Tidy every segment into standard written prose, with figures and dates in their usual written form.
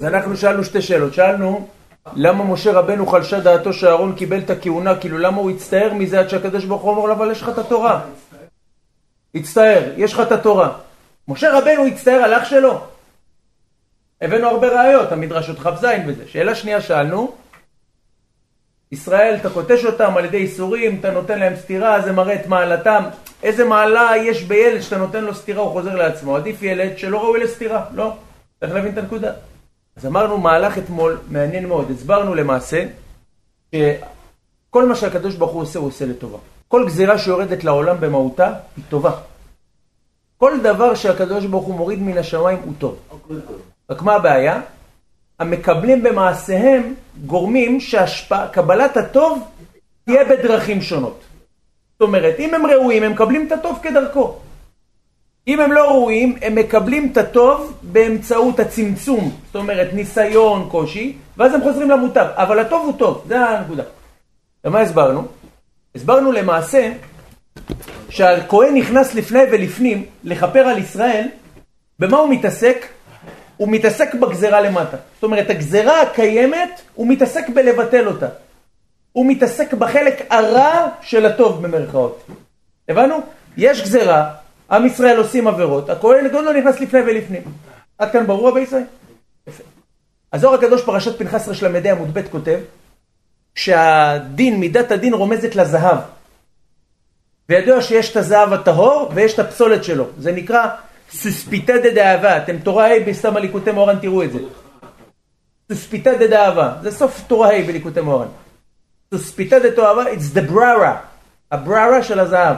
אז אנחנו שאלנו שתי שאלות. שאלנו למה משה רבנו חלשה דעתו שהארון קיבל את הכהונה, כאילו למה הוא הצטער מזה עד שהקדוש ברוך הוא אמר לו, אבל יש לך את התורה. הצטער, יש לך את התורה. משה רבנו הצטער על אח שלו. הבאנו הרבה ראיות, המדרש עוד חב זין וזה. שאלה שנייה שאלנו, ישראל, אתה קוטש אותם על ידי איסורים, אתה נותן להם סתירה, זה מראה את מעלתם. איזה מעלה יש בילד שאתה נותן לו סתירה, הוא חוזר לעצמו. עדיף ילד שלא ראוי לסתירה, לא. צריך להבין את הנקודה. אז אמרנו מהלך אתמול, מעניין מאוד. הסברנו למעשה שכל מה שהקדוש ברוך הוא עושה לטובה. כל גזירה שיורדת לעולם במהותה היא טובה. כל דבר שהקדוש ברוך הוא מוריד מן השמיים הוא טוב. רק מה הבעיה? המקבלים במעשיהם גורמים שקבלת הטוב תהיה בדרכים שונות. זאת אומרת, אם הם ראויים, הם מקבלים את הטוב כדרכו. אם הם לא ראויים, הם מקבלים את הטוב באמצעות הצמצום. זאת אומרת, ניסיון, קושי, ואז הם חוזרים למוטב. אבל הטוב הוא טוב, זה הנקודה. ומה הסברנו? הסברנו למעשה שהכהן נכנס לפני ולפנים לחפר על ישראל, במה הוא מתעסק? הוא מתעסק בגזרה למטה. זאת אומרת, הגזרה הקיימת, הוא מתעסק בלבטל אותה. הוא מתעסק בחלק הרע של הטוב במרכאות. הבנו? יש גזרה, עם ישראל עושים עבירות, הכהן הגדול לא נכנס לפני ולפנים. עד כאן ברור רבי ישראל? יפה. הזוהר הקדוש פרשת פנחס רש למדי עמוד ב' כותב, שהדין, מידת הדין רומזת לזהב. וידוע שיש את הזהב הטהור ויש את הפסולת שלו. זה נקרא סוספיטה דדאהבה. אתם תורה ה' בסמא ליקוטי מוארן תראו את זה. סוספיטה דדאהבה. זה סוף תורה ה' בליקוטי מוארן. סוספיטה דדאהבה, it's the brara. הבררה של הזהב.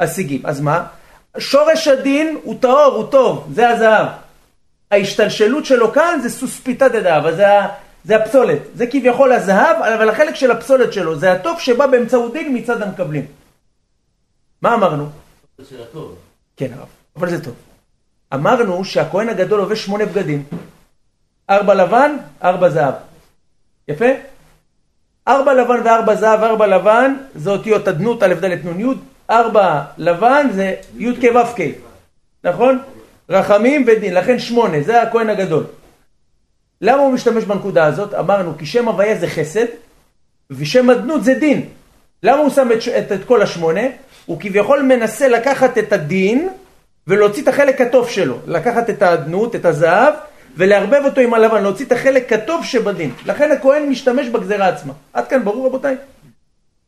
השיגים. אז מה? שורש הדין הוא טהור, הוא טוב. זה הזהב. ההשתלשלות שלו כאן זה סוספיטה דדאהבה. זה הפסולת. זה כביכול הזהב, אבל החלק של הפסולת שלו. זה הטוב שבא באמצעות דין מצד המקבלים. מה אמרנו? זה הטוב. כן הרב, אבל זה טוב. אמרנו שהכהן הגדול עובש 8 בגדים. 4 לבן, 4 זהב. יפה? 4 לבן ו4 זהב, 4 לבן זה אותיות הדנות, א' ד' נ' י', 4 לבן זה י' כ' ו' כ'. נכון? רחמים ודין, לכן 8, זה הכהן הגדול. למה הוא משתמש בנקודה הזאת? אמרנו כי שם הוויה זה חסד, ושם הדנות זה דין. למה הוא שם את כל 8? הוא כביכול מנסה לקחת את הדין ולהוציא את החלק הטוב שלו. לקחת את האדנות, את הזהב, ולהרבב אותו עם הלבן, להוציא את החלק הטוב שבדין. לכן הכהן משתמש בגזרה עצמה. עד כאן ברור רבותיי?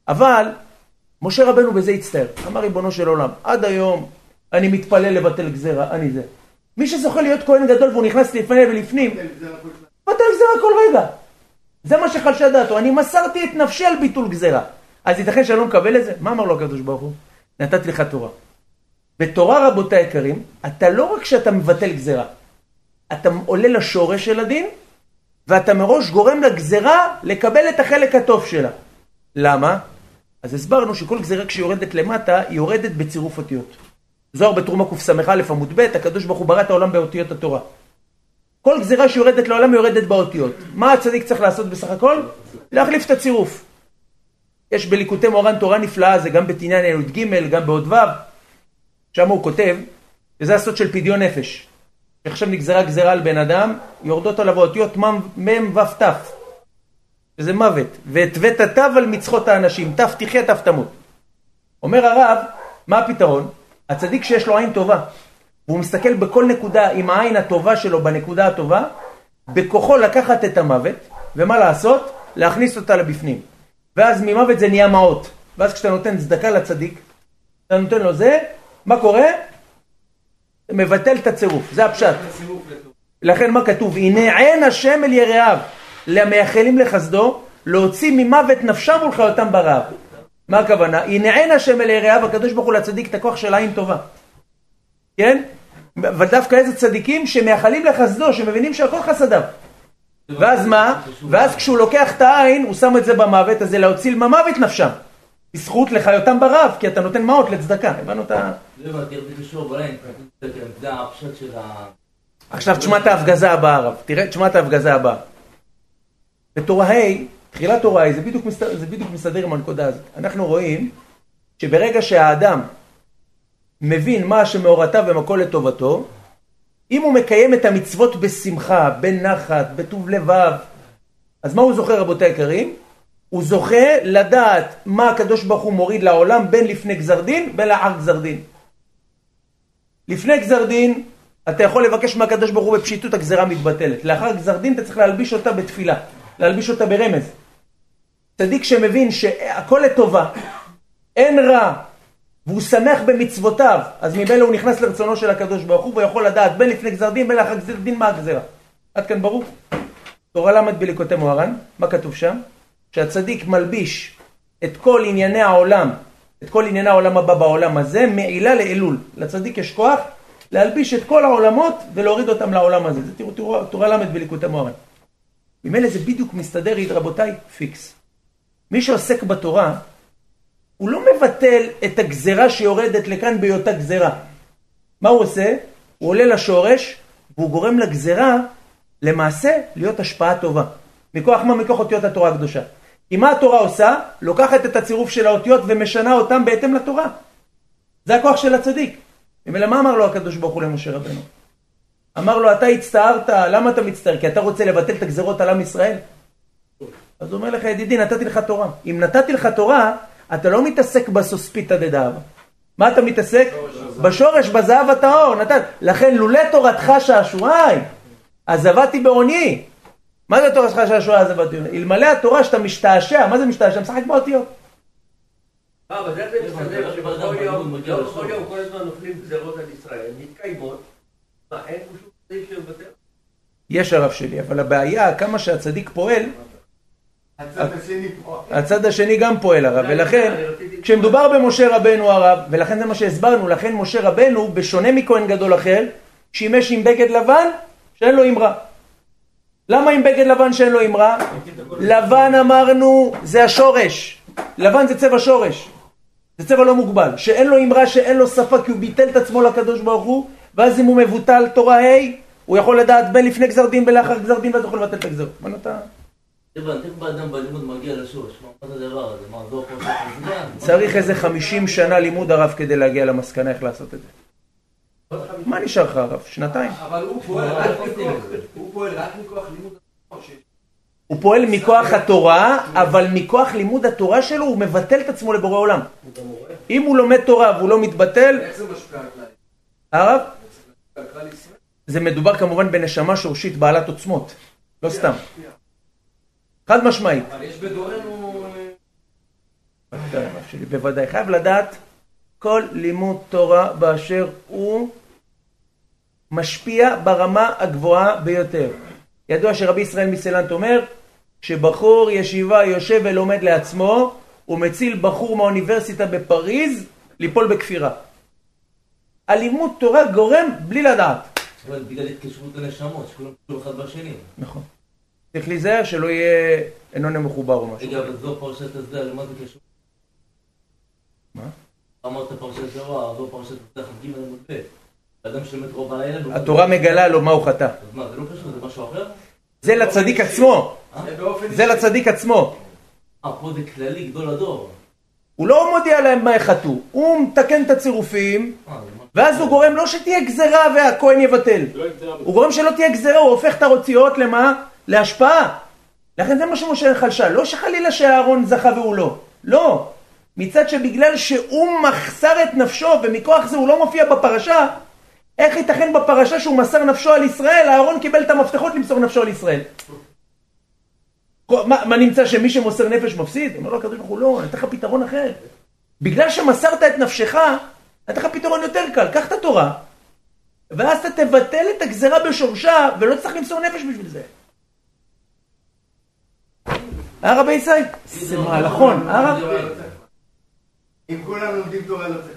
אבל משה רבנו בזה הצטער. אמר ריבונו של עולם, עד היום אני מתפלל לבטל גזרה, אני זה. מי שזוכה להיות כהן גדול והוא נכנס לפני ולפנים, בטל גזרה כל רגע. זה מה שחלשה דעתו. אני מסרתי את נפשי על ביטול גזרה. אז ייתכן שאני לא מקבל את זה? מה אמר לו הקדוש ברוך הוא? נתתי לך תורה. בתורה רבותי היקרים, אתה לא רק שאתה מבטל גזרה, אתה עולה לשורש של הדין, ואתה מראש גורם לגזרה לקבל את החלק הטוב שלה. למה? אז הסברנו שכל גזרה כשיורדת למטה, היא יורדת בצירוף אותיות. זוהר בתרומה קס"א עמוד ב', הקדוש ברוך הוא ברא את העולם באותיות התורה. כל גזרה שיורדת לעולם יורדת באותיות. מה הצדיק צריך לעשות בסך הכל? להחליף את הצירוף. יש בליקוטי מוארן תורה נפלאה, זה גם בתעניין ילוד ג' גם בעוד ו', שם הוא כותב, וזה הסוד של פדיון נפש. עכשיו נגזרה גזרה על בן אדם, יורדות עליו אותיות מם וו תף, וזה מוות, והתוות התו על מצחות האנשים, תף תחיה תף תמות. אומר הרב, מה הפתרון? הצדיק שיש לו עין טובה, והוא מסתכל בכל נקודה עם העין הטובה שלו בנקודה הטובה, בכוחו לקחת את המוות, ומה לעשות? להכניס אותה לבפנים. ואז ממוות זה נהיה מאות. ואז כשאתה נותן צדקה לצדיק, אתה נותן לו זה, מה קורה? מבטל את הצירוף, זה הפשט. לכן מה כתוב? הנה עין השם אל יראיו, למייחלים לחסדו, להוציא ממוות נפשם ולחיותם ברעב. מה הכוונה? הנה עין השם אל יראיו, הקדוש ברוך הוא לצדיק את הכוח של עין טובה. כן? ודווקא איזה צדיקים שמייחלים לחסדו, שמבינים שהכל חסדיו. ואז מה? ואז כשהוא לוקח את העין, הוא שם את זה במוות, אז זה להוציא למוות נפשם. זכות לחיותם ברב, כי אתה נותן מאות לצדקה. הבנו את ה... לא, אבל תראה בקשור בלעין, זה הפשט של ה... עכשיו תשמע את ההפגזה הבאה, הרב. תראה, תשמע את ההפגזה הבאה. בתורה ה', תחילת תורה ה', זה בדיוק מסדר עם הנקודה הזאת. אנחנו רואים שברגע שהאדם מבין מה שמאורתיו ומכל לטובתו, אם הוא מקיים את המצוות בשמחה, בנחת, בטוב לבב, אז מה הוא זוכה, רבותי היקרים? הוא זוכה לדעת מה הקדוש ברוך הוא מוריד לעולם בין לפני גזר דין בין לאחר גזר דין. לפני גזר דין אתה יכול לבקש מהקדוש ברוך הוא בפשיטות, הגזרה מתבטלת. לאחר גזר דין אתה צריך להלביש אותה בתפילה, להלביש אותה ברמז. צדיק שמבין שהכל לטובה, אין רע, והוא שמח במצוותיו, אז ממילא הוא נכנס לרצונו של הקדוש ברוך הוא, ויכול לדעת בין לפני גזר דין בין לאחר גזר דין מה הגזרה. עד כאן ברור? תורה למד בליקוטי מוארן, מה כתוב שם? שהצדיק מלביש את כל ענייני העולם, את כל ענייני העולם הבא בעולם הזה, מעילה לאלול. לצדיק יש כוח להלביש את כל העולמות ולהוריד אותם לעולם הזה. זה תראו, תורה למד בליקוטי מוארן. ממילא זה בדיוק מסתדר, רבותיי, פיקס. מי שעוסק בתורה, הוא לא מבטל את הגזרה שיורדת לכאן בהיותה גזרה. מה הוא עושה? הוא עולה לשורש והוא גורם לגזרה למעשה להיות השפעה טובה. מכוח מה? מכוח אותיות התורה הקדושה. כי מה התורה עושה? לוקחת את הצירוף של האותיות ומשנה אותם בהתאם לתורה. זה הכוח של הצדיק. ומלא מה אמר לו הקדוש ברוך הוא למשה רבנו? אמר לו, אתה הצטערת, למה אתה מצטער? כי אתה רוצה לבטל את הגזרות על עם ישראל? אז הוא אומר לך, ידידי, נתתי לך תורה. אם נתתי לך תורה, אתה לא מתעסק בסוספיטה דדאהבה. מה אתה מתעסק? בשורש, בזהב הטהור. לכן לולא תורתך שעשועי, עזבתי בעוני. מה זה תורתך שעשועי עזבתי בעוני? אלמלא התורה שאתה משתעשע. מה זה משתעשע? משחק באותיות. אבל זה מסתדר שבכל יום, כל הזמן נופלים גזרות על ישראל, מתקיימות, מה אין משהו צדיק שיבטל? יש הרב שלי, אבל הבעיה, כמה שהצדיק פועל, הצד השני גם פועל הרב, ולכן כשמדובר במשה רבנו הרב, ולכן זה מה שהסברנו, לכן משה רבנו בשונה מכהן גדול אחר שימש עם בגד לבן שאין לו אמרה. למה עם בגד לבן שאין לו אמרה? לבן אמרנו זה השורש, לבן זה צבע שורש, זה צבע לא מוגבל, שאין לו אמרה, שאין לו שפה, כי הוא ביטל את עצמו לקדוש ברוך הוא, ואז אם הוא מבוטל תורה ה' הוא יכול לדעת בין לפני גזר דין ולאחר גזר דין ואז הוא יכול לבטל את הגזר. מה נתן? איך באדם בלימוד מגיע לשורש? מה זה הדבר הזה? מה הדוח עושה את הסגן? צריך איזה 50 שנה לימוד הרב כדי להגיע למסקנה איך לעשות את זה. מה נשאר לך הרב? שנתיים. אבל הוא פועל רק מכוח לימוד התורה. הוא פועל מכוח התורה, אבל מכוח לימוד התורה שלו הוא מבטל את עצמו לבורא עולם. אם הוא לומד תורה והוא לא מתבטל... איך זה משפיע על כלל? הרב? זה מדובר כמובן בנשמה שורשית בעלת עוצמות. לא סתם. חד משמעית. אבל יש בדורנו... בוודאי, חייב לדעת כל לימוד תורה באשר הוא משפיע ברמה הגבוהה ביותר. ידוע שרבי ישראל מסלנט אומר שבחור ישיבה יושב ולומד לעצמו, הוא מציל בחור מהאוניברסיטה בפריז ליפול בכפירה. הלימוד תורה גורם בלי לדעת. אבל בגלל התקשרות לנשמות, שכולם פשוט אחד בשני. נכון. צריך להיזהר שלא יהיה אינון מחובר או משהו. רגע, אבל זו פרשת הסדה, למה זה קשור? מה? אמרת פרשת זרוע, זו פרשת הסדה, חגים על המודפת. האדם שלמת רוב העילה... התורה מגלה לו מה הוא חטא. אז מה, זה לא קשור, זה משהו אחר? זה לצדיק עצמו. זה לצדיק עצמו. פה זה כללי, גדול הדור. הוא לא מודיע להם מה יחטאו. הוא מתקן את הצירופים, ואז הוא גורם לא שתהיה גזרה והכהן יבטל. הוא גורם שלא תהיה גזרה, הוא הופך את הרוציות למה? להשפעה. לכן זה מה שמשה חלשה. לא שחלילה שהארון זכה והוא לא. לא. מצד שבגלל שהוא מחסר את נפשו ומכוח זה הוא לא מופיע בפרשה, איך ייתכן בפרשה שהוא מסר נפשו על ישראל? הארון קיבל את המפתחות למסור נפשו על ישראל. מה נמצא שמי שמוסר נפש מפסיד? אומר לו הקדוש ברוך הוא, לא, נתן לך פתרון אחר. בגלל שמסרת את נפשך, נתן לך פתרון יותר קל. קח את התורה, ואז אתה תבטל את הגזרה בשורשה ולא צריך למסור נפש בשביל זה. הרבי ישראל, זה מהלכון, הרב. אם כולם לומדים תורה לא צריך.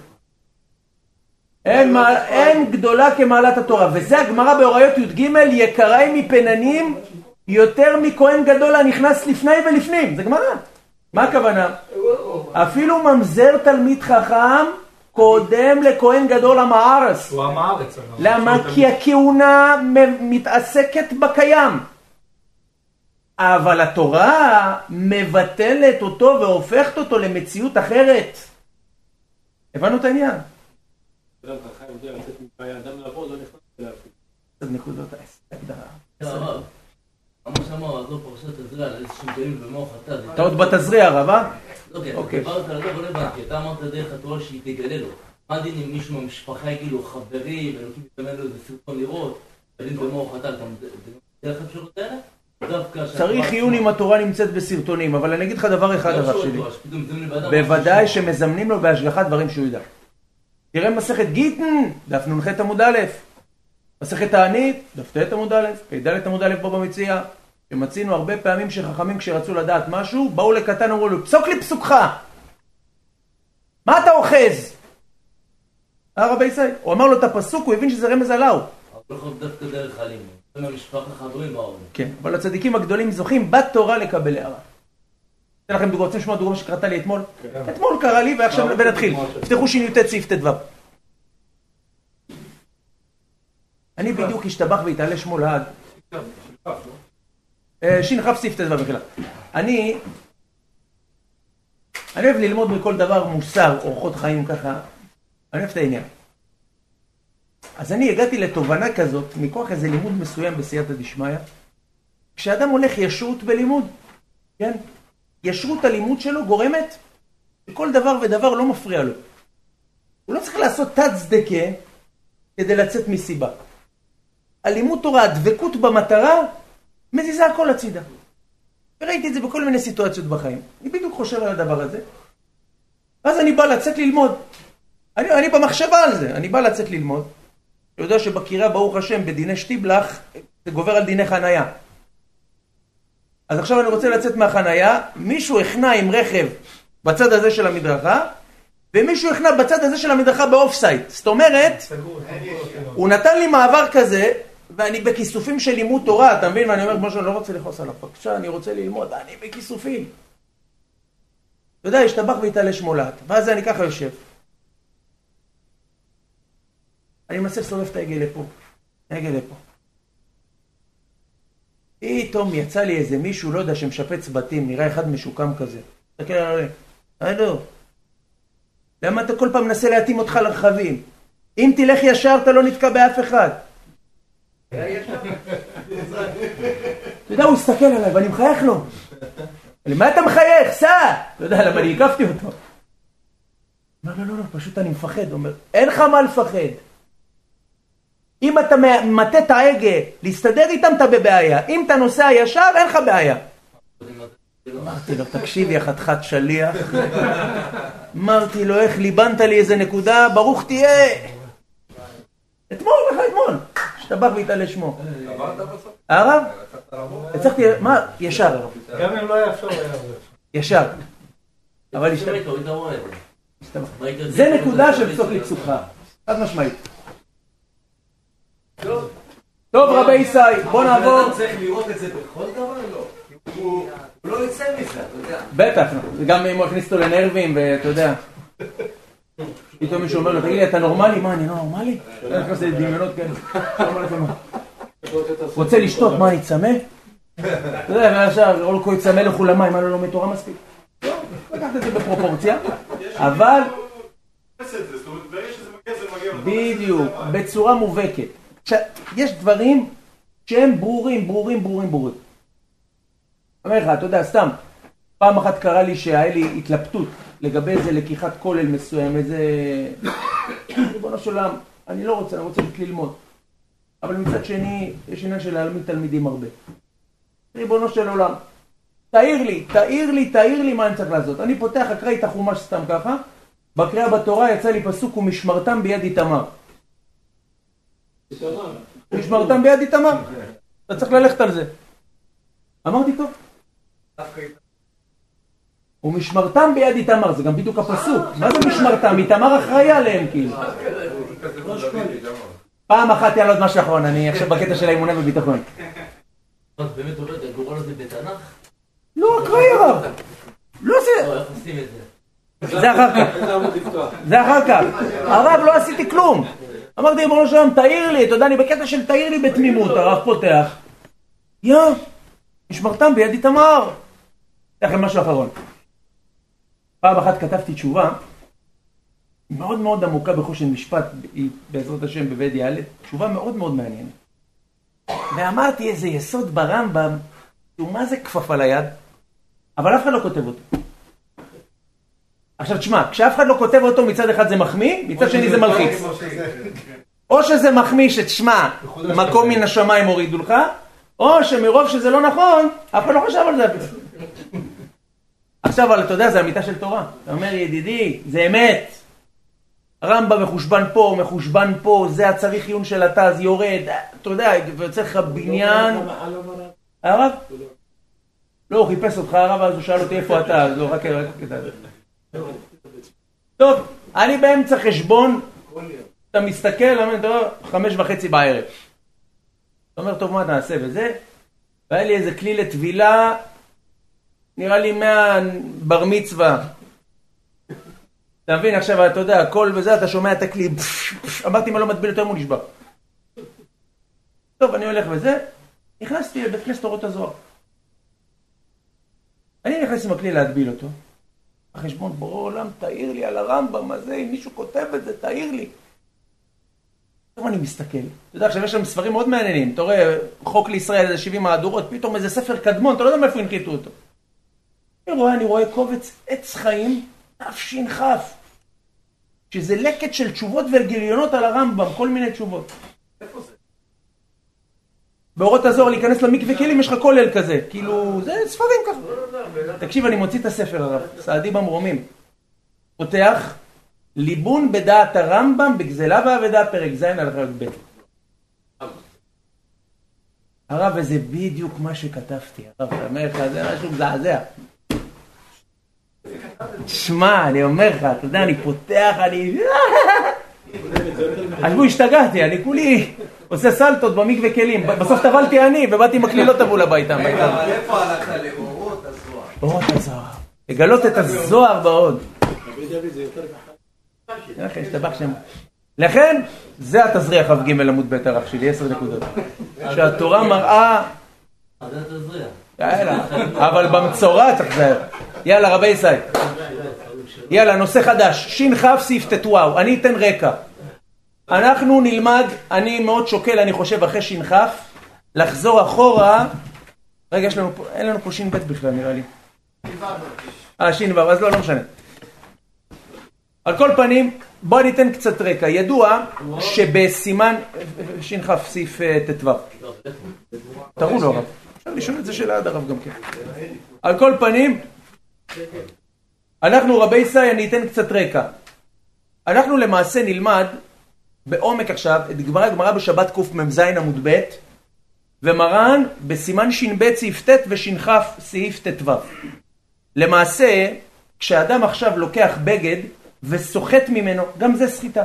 אין גדולה כמעלת התורה, וזה הגמרא בהוראות י"ג, יקראי מפננים יותר מכהן גדול הנכנס לפני ולפנים, זה גמרא. מה הכוונה? אפילו ממזר תלמיד חכם קודם לכהן גדול עם הארץ. למה? כי הכהונה מתעסקת בקיים. אבל התורה מבטלת אותו והופכת אותו למציאות אחרת. הבנו את העניין. נקודות ההגדרה. כמו שאמר, אז לא פרשת עזרה על איזשהו גאים במוח אתה. אתה עוד בתזריע הרב, אה? לא, כן, דיברת על זה, אבל הבנתי, אתה אמרת דרך התורה שהיא תגלה לו. מה דין אם מישהו מהמשפחה יגיד לו חברים, אלוקים יתאמן לו איזה סרטון לראות, גאים במוח אתה, גם דרך אפשרות האלה? צריך עיון אם התורה נמצאת בסרטונים, אבל אני אגיד לך דבר אחד הרב שלי. בוודאי שמזמנים לו בהשגחת דברים שהוא ידע. תראה מסכת גיטין, דף נ"ח עמוד א', מסכת תענית, דף ט' עמוד א', פ"ד עמוד א' פה במציאה, שמצינו הרבה פעמים שחכמים כשרצו לדעת משהו, באו לקטן ואמרו לו, פסוק לי פסוקך! מה אתה אוחז? רבי ישראל, הוא אמר לו את הפסוק, הוא הבין שזה רמז עליו. אבל חוב דווקא דרך הלימוד. למשפח החברים באו. כן, אבל הצדיקים הגדולים זוכים בתורה לקבל הערה. אתן לכם דוגמה, רוצים לשמוע דוגמה שקראתה לי אתמול? אתמול קרא לי ועכשיו נתחיל. פתחו שי"ט סעיף ט"ו. אני בדיוק השתבח והתעלה שמו לעד. ש"כ סעיף ט"ו בכלל. אני אוהב ללמוד מכל דבר מוסר, אורחות חיים ככה. אני אוהב את העניין. אז אני הגעתי לתובנה כזאת, מכוח איזה לימוד מסוים בסייעתא דשמיא, כשאדם הולך ישרות בלימוד, כן? ישרות הלימוד שלו גורמת שכל דבר ודבר לא מפריע לו. הוא לא צריך לעשות תת-צדקה כדי לצאת מסיבה. הלימוד תורה, הדבקות במטרה, מזיזה הכל הצידה. וראיתי את זה בכל מיני סיטואציות בחיים. אני בדיוק חושב על הדבר הזה. אז אני בא לצאת ללמוד. אני במחשבה על זה, אני בא לצאת ללמוד. אני יודע שבקירה, ברוך השם, בדיני שטיבלח, זה גובר על דיני חנייה. אז עכשיו אני רוצה לצאת מהחנייה, מישהו הכנע עם רכב בצד הזה של המדרכה, ומישהו הכנע בצד הזה של המדרכה באופסייט. זאת אומרת, הוא נתן לי מעבר כזה, ואני בכיסופים של לימוד תורה, אתה מבין? ואני אומר, כמו שאני לא רוצה לחוס על הפקשה, אני רוצה ללמוד, אני בכיסופים. אתה יודע, השתבח והתעלה שמולת, ואז אני ככה יושב. אני מנסה סובב את ההגה לפה, פתאום יצא לי איזה מישהו, לא יודע, שמשפץ בתים, נראה אחד משוקם כזה. תסתכל עליי, למה אתה כל פעם מנסה להתאים אותך לרחבים? אם תלך ישר, אתה לא נתקע באף אחד. אתה יודע, הוא הסתכל עליי, ואני מחייך לו. למה אתה מחייך? סע! אתה יודע, למה אני עקפתי אותו? אמר, לא, לא, לא, פשוט אני מפחד. אומר, אין לך מה לפחד. אם אתה מטה את ההגה, להסתדר איתם אתה בבעיה. אם אתה נוסע ישר, אין לך בעיה. אמרתי לו, תקשיבי, חתיכת שליח. אמרתי לו, איך ליבנת לי איזה נקודה, ברוך תהיה. אתמול, השתבח והתעלה שמו. עברת בסוף? הרב? הצלחתי, מה? ישר הרב. גם אם לא היה אפשר, היה עברת. ישר. אבל השתבח. זה נקודה שבסוף לפסוקך. חד משמעית. טוב רבי ישראל, בוא נעבור. אבל אתה צריך לראות את זה בכל דבר? לא. הוא לא יצא מזה, אתה יודע. בטח, גם אם הוא הכניס אותו לנרבים, ואתה יודע. פתאום מישהו אומר לו, תגיד לי, אתה נורמלי? מה, אני לא נורמלי? אתה נכנס לדמיונות כאלה. רוצה לשתות, מה, אני צמא? אתה יודע, ועכשיו, אולקו יצמא לכולמה, אם אני לא לומד תורה מספיק. לא, לקחת את זה בפרופורציה, אבל... בדיוק, בצורה מובהקת. יש דברים שהם ברורים. אומר לך, אתה יודע, סתם, פעם אחת קרה לי שהיה לי התלבטות לגבי איזה לקיחת כולל מסוים, איזה... ריבונו של עולם, אני לא רוצה, אני רוצה ללמוד. אבל מצד שני, יש עניין של להלמיד תלמידים הרבה. ריבונו של עולם, תאיר לי מה אני צריך לעשות. אני פותח, אקרא את החומש סתם ככה, בקריאה בתורה יצא לי פסוק, ומשמרתם ביד איתמר. משמרתם ביד איתמר, אתה צריך ללכת על זה. אמרתי טוב. ומשמרתם ביד איתמר, זה גם בדיוק הפסוק. מה זה משמרתם? איתמר אחראי עליהם כאילו. פעם אחת היה לו את מה שאחרון, אני עכשיו בקטע של האימונה וביטחון. אז באמת עובד, הגורל הזה בתנ"ך? לא, אקראי הרב. לא עושה... איך עושים את זה? זה אחר כך. הרב, לא עשיתי כלום. אמרתי, אמרו שלום, תאיר לי, אתה יודע, אני בקטע של תאיר לי בתמימות, הרב פותח. משמרתם ביד איתמר. תכף משהו אחרון. פעם אחת כתבתי תשובה, מאוד מאוד עמוקה בחושן משפט, בעזרת השם בבית יעלה, תשובה מאוד מאוד מעניינת. ואמרתי איזה יסוד ברמב"ם, ומה זה כפף על היד? אבל אף אחד לא כותב אותו. עכשיו תשמע, כשאף אחד לא כותב אותו, מצד אחד זה מחמיא, מצד שני זה מלחיץ. או שזה מחמיא שתשמע, מקום מן השמיים הורידו לך, או שמרוב שזה לא נכון, אף אחד לא חשב על זה. עכשיו, אבל אתה יודע, זה אמיתה של תורה. אתה אומר, ידידי, זה אמת. הרמב"ם מחושבן פה, מחושבן פה, זה הצריך עיון של התז, יורד, אתה יודע, ויוצא לך בניין. הרב? לא, הוא חיפש אותך, הרב, אז הוא שאל אותי איפה אתה, אז לא, רק כדאי. טוב, אני באמצע חשבון, אתה מסתכל, 5:30 בערב. אתה אומר, טוב, מה אתה נעשה בזה? והיה לי איזה כלי לטבילה, נראה לי מהבר מצווה. אתה מבין, עכשיו אתה יודע, הכל וזה, אתה שומע את הכלי, אמרתי מה לא מטביל אותו, הוא נשבע. טוב, אני הולך וזה, נכנסתי לבית כנסת אורות הזוהר. אני נכנס עם הכלי להטביל אותו. החשבון, בורא עולם, תאיר לי על הרמב"ם הזה, אם מישהו כותב את זה, תאיר לי. טוב, אני מסתכל. אתה יודע, עכשיו יש שם ספרים מאוד מעניינים. אתה רואה, חוק לישראל, איזה 70 מהדורות, פתאום איזה ספר קדמון, אתה לא יודע מאיפה הנחיתו אותו. אני רואה קובץ עץ חיים, תש"ח, שזה לקט של תשובות וגיליונות על הרמב"ם, כל מיני תשובות. איפה זה? באורות הזוהר, להיכנס למקווה, כאילו אם יש לך כולל כזה, כאילו, זה ספרים ככה. תקשיב, אני מוציא את הספר הרב, סעדי במרומים. פותח, ליבון בדעת הרמב"ם, בגזלה ועבדה, פרק ז' על חלק ב'. הרב, וזה בדיוק מה שכתבתי, הרב, אתה אומר לך, זה משהו מזעזע. שמע, אני אומר לך, אתה יודע, אני פותח, אז בואו השתגעתי, אני כולי עושה סלטות במקווה כלים, בסוף טבלתי אני, ובאתי עם הכלילות עבור לביתה. רגע, איפה הלכת לאורות הזוהר? אורות הזוהר. לגלות את הזוהר בעוד. לכן, זה התזריח ח"ג עמוד ב' הרב שלי, 10 נקודות. שהתורה מראה... זה התזריח. יאללה, אבל במצורע צריך לזהר. יאללה, רבי ישראל. יאללה, נושא חדש. ש"ח סעיף תתואר. אני אתן רקע. אנחנו נלמד, אני מאוד שוקל, אני חושב, אחרי ש"ח, לחזור אחורה. רגע, יש לנו פה, אין לנו פה ש"ב בכלל, נראה לי. ש"ו, אז לא משנה. על כל פנים, בואו ניתן קצת רקע. ידוע שבסימן ש"ח סעיף תתואר. תראו לו, רב. אפשר לשאול את זה של עד הרב גם כן. על כל פנים, אנחנו רבי ישראל, אני אתן קצת רקע. אנחנו למעשה נלמד בעומק עכשיו את הגמרא בשבת קמ"ז עמוד ב' ומרן בסימן ש"ב סעיף ט' וש"ח סעיף ט"ו. למעשה, כשאדם עכשיו לוקח בגד וסוחט ממנו, גם זה סחיטה.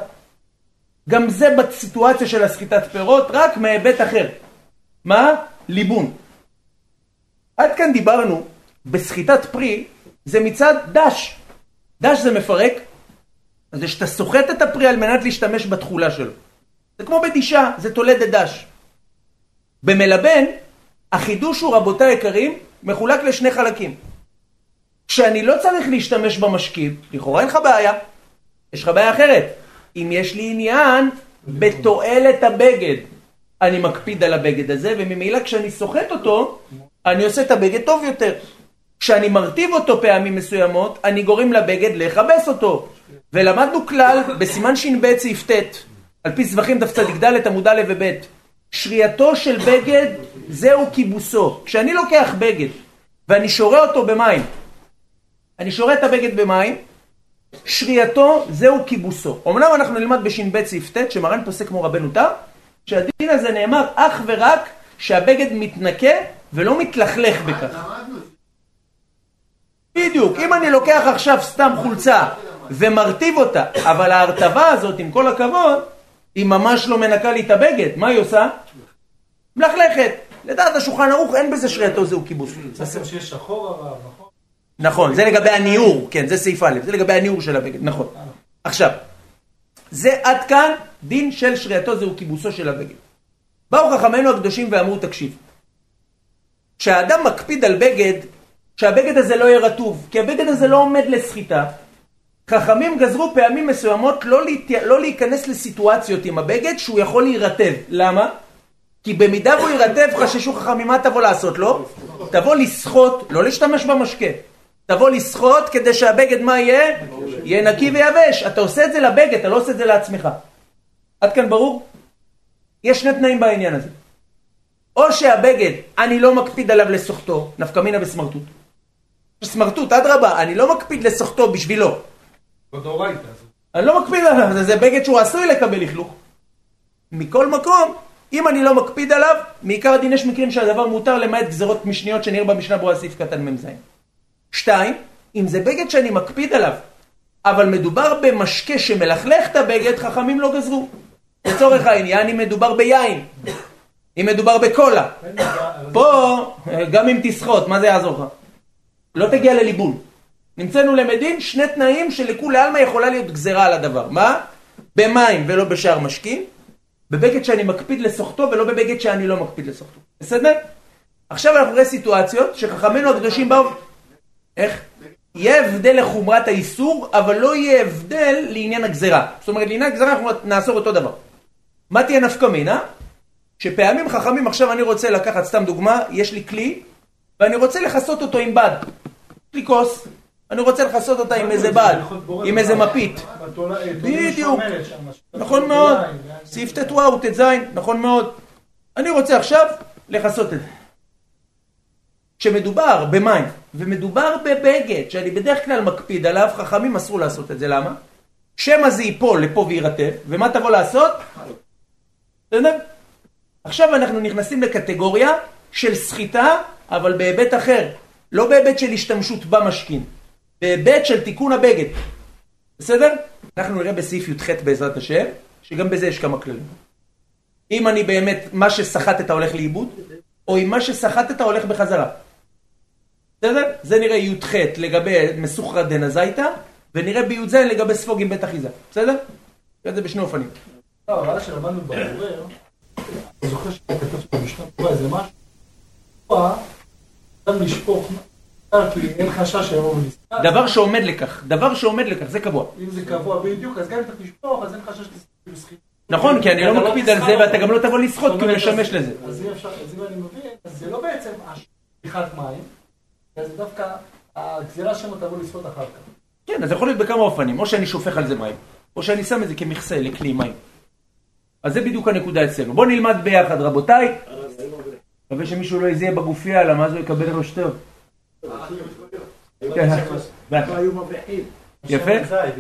גם זה בסיטואציה של הסחיטת פירות, רק מהיבט אחר. מה? ליבון. עד כאן דיברנו, בסחיטת פרי זה מצד דש. דש זה מפרק, אז זה שאתה סוחט את הפרי על מנת להשתמש בתחולה שלו. זה כמו בדישה, זה תולד את דש. במלבן, החידוש הוא, רבותי היקרים, מחולק לשני חלקים. כשאני לא צריך להשתמש במשקיב, לכאורה אין לך בעיה. יש לך בעיה אחרת. אם יש לי עניין, בתועלת הבגד. אני מקפיד על הבגד הזה, וממילא כשאני סוחט אותו, אני עושה את הבגד טוב יותר. כשאני מרטיב אותו פעמים מסוימות, אני גורם לבגד לחבס אותו. ולמדנו כלל בסימן ש"ב סעיף ט' על פי סבכים דף צ"ד עמוד א' וב'. שרייתו של בגד זהו כיבוסו. כשאני לוקח בגד ואני שורה אותו במים, אני שורה את הבגד במים, שרייתו זהו כיבוסו. אמנם אנחנו נלמד בש"ב סעיף ט' שמרן פוסק כמו רבנו תם, שהדין הזה נאמר אך ורק שהבגד מתנקה ולא מתלכלך בכך. בדיוק, אם אני לוקח עכשיו סתם חולצה ומרטיב אותה, אבל ההרטבה הזאת, עם כל הכבוד, היא ממש לא מנקה לי את הבגד. מה היא עושה? מלכלכת. לדעת השולחן ערוך, אין בזה שרייתו, זהו כיבוס. זה שיש שחור הרב, נכון? נכון, זה לגבי הניעור, כן, זה סעיף א', זה לגבי הניעור של הבגד, נכון. עכשיו, זה עד כאן דין של שרייתו, זהו כיבוסו של הבגד. באו חכמינו הקדושים ואמרו, תקשיב, כשהאדם מקפיד על בגד, שהבגד הזה לא יהיה רטוב, כי הבגד הזה לא עומד לסחיטה, חכמים גזרו פעמים מסוימות לא להיכנס לסיטואציות עם הבגד שהוא יכול להירטב. למה? כי במידה הוא ירטב חששו חכמים, מה תבוא לעשות לו? תבוא לשחות, לא להשתמש במשקה. תבוא לשחות כדי שהבגד מה יהיה? יהיה נקי ויבש. אתה עושה את זה לבגד, אתה לא עושה את זה לעצמך. עד כאן ברור? יש שני תנאים בעניין הזה. או שהבגד, אני לא מקפיד עליו לסוחתו, נפקא מינה בסמרטות. בסמרטות, אדרבה, אני לא מקפיד לסוחתו בשבילו. אני לא מקפיד עליו, זה בגד שהוא עשוי לקבל לכלוך. מכל מקום, אם אני לא מקפיד עליו, מעיקר הדין יש מקרים שהדבר מותר למעט גזרות משניות שנראה במשנה ברורה סעיף קטן ממזיים. 2. אם זה בגד שאני מקפיד עליו, אבל מדובר במשקה שמלכלך את הבגד, חכמים לא גזרו. לצורך העניין, אם מדובר ביין, אם מדובר בקולה, פה גם אם תסחות, מה זה יעזור לך? לא תגיע לליבול. נמצאנו למדין שני תנאים שלכולי עלמא יכולה להיות גזרה על הדבר. מה? במים ולא בשאר משקים, בבגד שאני מקפיד לסוחתו ולא בבגד שאני לא מקפיד לסוחתו. בסדר? עכשיו אנחנו רואים סיטואציות שחכמינו הקדושים באו... איך? יהיה הבדל לחומרת האיסור, אבל לא יהיה הבדל לעניין הגזרה. זאת אומרת, לעניין הגזרה אנחנו נאסור אותו דבר. מה תהיה נפקא מינה? שפעמים חכמים, עכשיו אני רוצה לקחת, סתם דוגמה, יש לי כלי, ואני רוצה לחסות אותו עם בד. כלי כוס, אני רוצה לחסות אותה עם איזה בד, עם איזה מפית. בדיוק. נכון מאוד. סעיף תתואר, תזיין, נכון מאוד. אני רוצה עכשיו לחסות את זה. כשמדובר במים, ומדובר בבגד, שאני בדרך כלל מקפיד עליו, חכמים אסרו לעשות את זה, למה? שמה זה ייפול לפה וירטב, ומה תבוא לעשות? עכשיו אנחנו נכנסים לקטגוריה של שחיטה, אבל בהיבט אחר, לא בהיבט של השתמשות במשכין, בהיבט של תיקון הבגד. בסדר? אנחנו נראה בסעיף י"ח בעזרת השם, שגם בזה יש כמה כללים. אם אני באמת, מה ששחטת הולך לאיבוד, או אם מה ששחטת הולך בחזרה. בסדר? זה נראה י"ח לגבי מסוחרא דנזייתא, ונראה בי"ז לגבי ספוג עם בית אחיזה. בסדר? זה בשני אופנים. לא, אבל שלמדנו בבורר, אני זוכר שכתב שבמשנה ברורה איזה משהו, פה, אדם לשפוך, כי אין חשש שיבוא ולסחט. דבר שעומד לכך, דבר שעומד לכך, זה קבוע. אם זה קבוע בדיוק, אז גם אם אתה תשפוך, אז אין חשש שתסחט. נכון, כי אני לא מקפיד על זה, ואתה גם לא תבוא לסחוט, כי הוא משמש לזה. אז אם אני מבין, זה לא בעצם השפיכת מים, זה דווקא הגזירה שלנו תבוא לסחוט אחר כך. כן, אז זה יכול להיות בכמה אופנים, או שאני שופך על זה מים, או שאני שם את זה כמכסה לכלי מים. אז זה בדיוק הנקודה אצלנו. בואו נלמד ביחד, רבותיי. מקווה שמישהו לא יזיע בגופייה, למה אז הוא יקבל ראש טוב. יפה?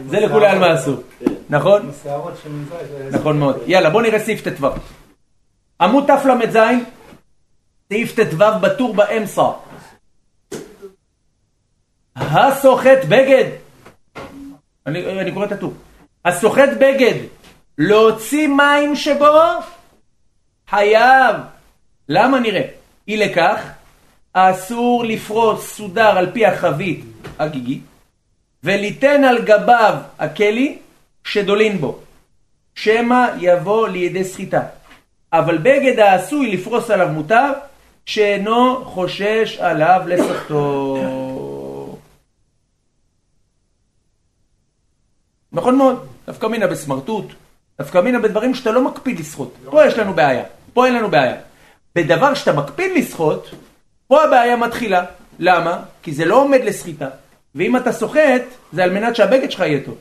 זה לכולי על מעשו. נכון? נכון מאוד. יאללה, בוא נראה סעיף תתו. עמוד תף ל"ז, סעיף תתו בטור באמצע. הסוחט בגד. אני קורא את הטור. הסוחט בגד. להוציא מים שבו חייב. למה נראה? אי לכך, אסור לפרוס סודר על פי החבית הגיגי, וליתן על גביו הכלי שדולין בו, שמה יבוא לידי סחיטה. אבל בגד העשוי לפרוס עליו מותר, שאינו חושש עליו לסחטו. נכון מאוד, דווקא מינה בסמרטוט, דווקא מינה בדברים שאתה לא מקפיד לסחוט. פה יש לנו בעיה, פה אין לנו בעיה. בדבר שאתה מקפיד לסחוט, פה הבעיה מתחילה. למה? כי זה לא עומד לסחיטה. ואם אתה סוחט, זה על מנת שהבגד שלך יהיה טוב.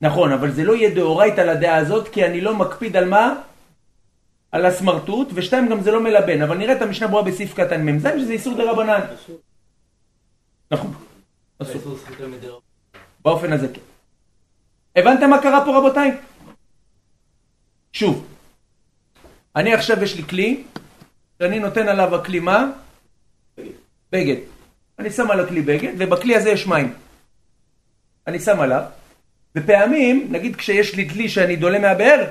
נכון, אבל זה לא יהיה דאורייתא לדעה הזאת, כי אני לא מקפיד על מה? על הסמרטוט, ושתיים גם זה לא מלבן. אבל נראה את המשנה ברורה בסעיף קטן מ"ז, שזה איסור דרבנן. נכון. באופן הזה כן. הבנתם מה קרה פה רבותיי? שוב, אני עכשיו יש לי כלי, שאני נותן עליו הכלי מה? בגד. אני שם על הכלי בגד, ובכלי הזה יש מים. אני שם עליו, ופעמים, נגיד כשיש לי דלי שאני דולה מהבאר,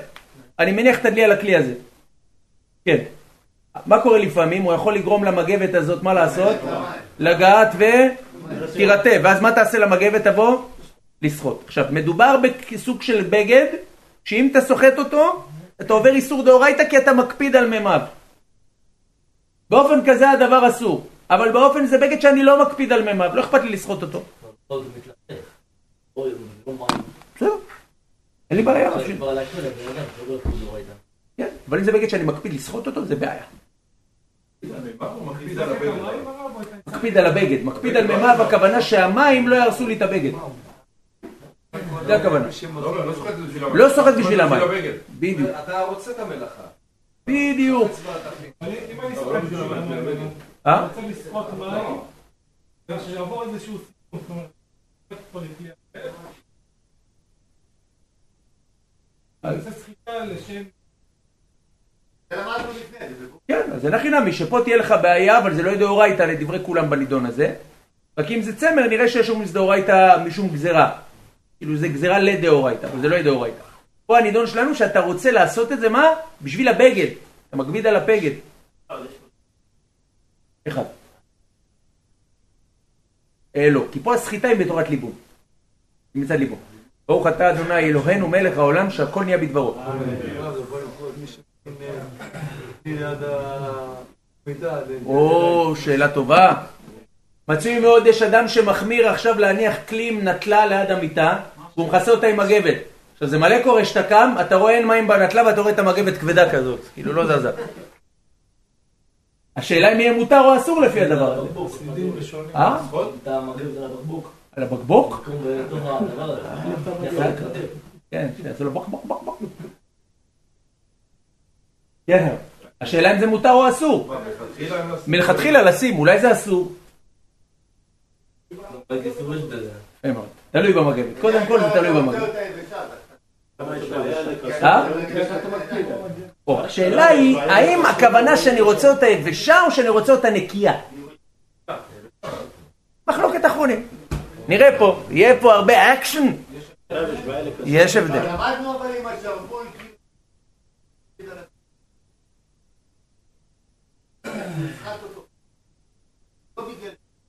אני מניח את הדלי על הכלי הזה. כן. מה קורה לפעמים? הוא יכול לגרום למגבת הזאת, מה לעשות? לגעת ותירטב. ואז מה תעשה למגבת? תבוא? לסחוט. עכשיו, מדובר בסוג של בגד, שאם אתה סוחט אותו, אתה עובר איסור דאורייתא כי אתה מקפיד על מימיו. באופן כזה הדבר אסור. אבל באופן זה בגד שאני לא מקפיד על מימיו, לא אכפת לי לסחוט אותו. אין לי בעיה. אבל אם זה בגד שאני מקפיד לשחוט אותו, זה בעיה. מקפיד על הבגד, מקפיד על מימיו, הכוונה שהמים לא ירסו לי את הבגד. זה הכוונה. לא שוחט בשביל המים. בדיוק. אתה רוצה את המלאכה. בדיוק. אם אני שוחט בשביל המים, אני רוצה לשחוט מים, ושעבור איזשהו סיפור. אני רוצה שחיטה לשם. כן, אז אין חינמי, שפה תהיה לך בעיה, אבל זה לא דאורייתא לדברי כולם בנידון הזה. רק אם זה צמר, נראה שיש שם דאורייתא משום גזירה. כאילו זה גזירה לדאורייתא, אבל זה לא דאורייתא. פה הנידון שלנו שאתה רוצה לעשות את זה, מה? בשביל הבגד. אתה מקביד על הבגד. אחד. לא, כי פה הסחיטה היא בתורת ליבון. היא מצד ליבון. ברוך אתה ה' אלוהינו מלך העולם שהכל נהיה בדברו. או, שאלה טובה. מצוי מאוד, יש אדם שמחמיר עכשיו להניח כלים נטלה ליד המיטה והוא מכסה אותה עם מגבת. עכשיו זה מלא קורה שאתה קם, אתה רואה אין מים בנטלה ואתה רואה את המגבת כבדה כזאת, כאילו לא זזה. השאלה אם יהיה מותר או אסור לפי הדבר הזה. אתה מגבת על הבקבוק. על הבקבוק? כן, שיעשו לו בוק בוק בוק בוק. כן, השאלה אם זה מותר או אסור. מלכתחילה לשים, אולי זה אסור. תלוי במגבת, קודם כל זה תלוי במגבת. השאלה היא, האם הכוונה שאני רוצה אותה יבשה או שאני רוצה אותה נקייה? מחלוקת אחרונים. נראה פה, יהיה פה הרבה אקשן. יש הבדל. למדנו אבל עם השרבול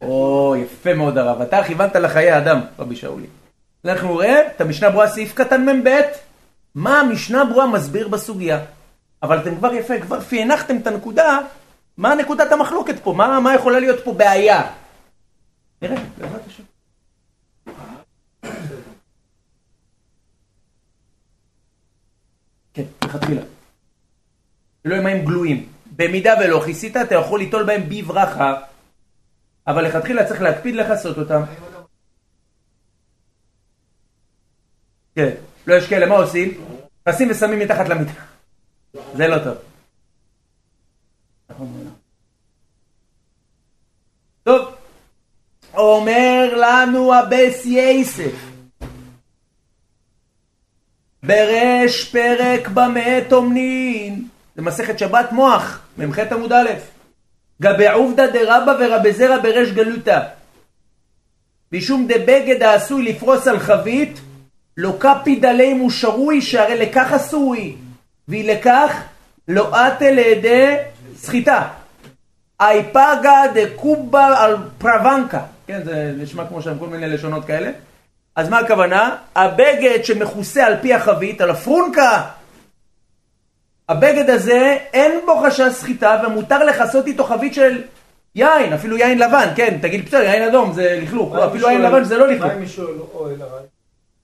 או, יפה מאוד הרב, אתה כיוונת לחיי האדם, רבי שאולי. אנחנו רואים את המשנה ברורה סעיף קטן מ"ב, מה המשנה ברורה מסביר בסוגיה. אבל אתם כבר יפה, כבר פענחתם את הנקודה, מה נקודת המחלוקת פה, מה יכולה להיות פה בעיה. נראה, לבד השם. כן, תתחילה. לא עם מים גלויים. במידה ולא כיסית, אתה יכול ליטול בהם בברכה, אבל לכתחילה צריך להקפיד לכסות אותם. כן, לא יש כאלה, מה עושים? נשים ושמים מתחת למיטה. זה לא טוב. טוב, אומר לנו הבס יסף, ברש פרק במת אומנין, זה מסכת שבת מוח, ממחת עמוד א', גבי עובדה דרבה ורבי זרע ברש גלותה. משום דבגד העשוי לפרוס על חבית, לא קפיד עליהם הוא שרוי, שהרי לכך עשוי, ולכך לא עתה לידי סחיטה. אייפגה דקובה על פרוונקה. כן, זה נשמע כמו שם כל מיני לשונות כאלה. אז מה הכוונה? הבגד שמחוסה על פי החבית, על הפרונקה, הבגד הזה אין בו חשש סחיטה ומותר לחסות איתו חבית של יין, אפילו יין לבן, כן, תגיד בסדר, יין אדום זה לכלוך, אפילו יין לבן זה לא לכלוך. מה אם מישהו אוהל הרעי?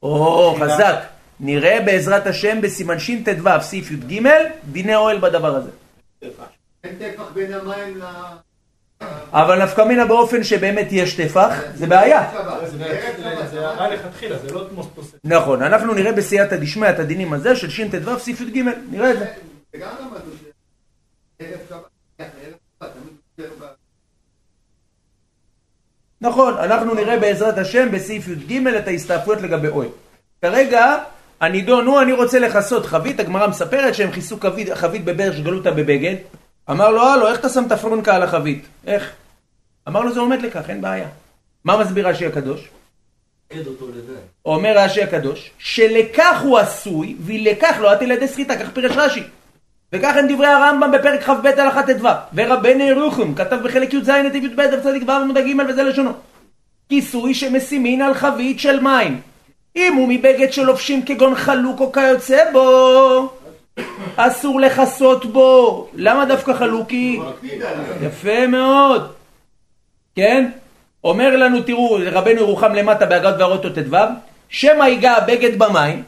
או, חזק. נראה בעזרת השם בסימן שין תדווה, סעיף י' ג' דיני אוהל בדבר הזה. אין תפח בין המים ל... אבל נפקמינה באופן שבאמת יש תפח, זה בעיה. זה הרע לכתחילה, זה לא כמו תוספת. נכון, אנחנו נראה בסייעתא דשמיא את הדינים הזה של שין תדווה, סעיף י' ג' נראה את זה. וגם למדו שערב שבת, תמיד יותר בה. נכון, אנחנו נראה בעזרת השם בסעיף י' את ההסתעפויות לגבי אוהל. כרגע, הנידון הוא, אני רוצה לחסות חבית, הגמרא מספרת שהם חיסו חבית בברש גלותה בבגד. אמר לו, הלו, איך אתה שם את הפרונקה על החבית? איך? אמר לו, זה עומד לכך, אין בעיה. מה מסביר רש"י הקדוש? אומר רש"י הקדוש, שלכך הוא עשוי, ולכך לא עתה לידי סחיטה, כך פירש רש"י. וכך הם דברי הרמב"ם בפרק כ"ב הלכה ט"ו. ורבנו ירוחם כתב בחלק י"ז את י"ב וצדיק ו' עמוד ג' וזה לשונו. כיסוי שמסימין על חבית של מים. אם הוא מבגד שלובשים כגון חלוק או כיוצא בו, אסור לחסות בו. למה דווקא חלוקי? יפה מאוד. כן? אומר לנו, תראו, רבנו ירוחם למטה בהגות והאורות ת"ו, שמא ייגע הבגד במים,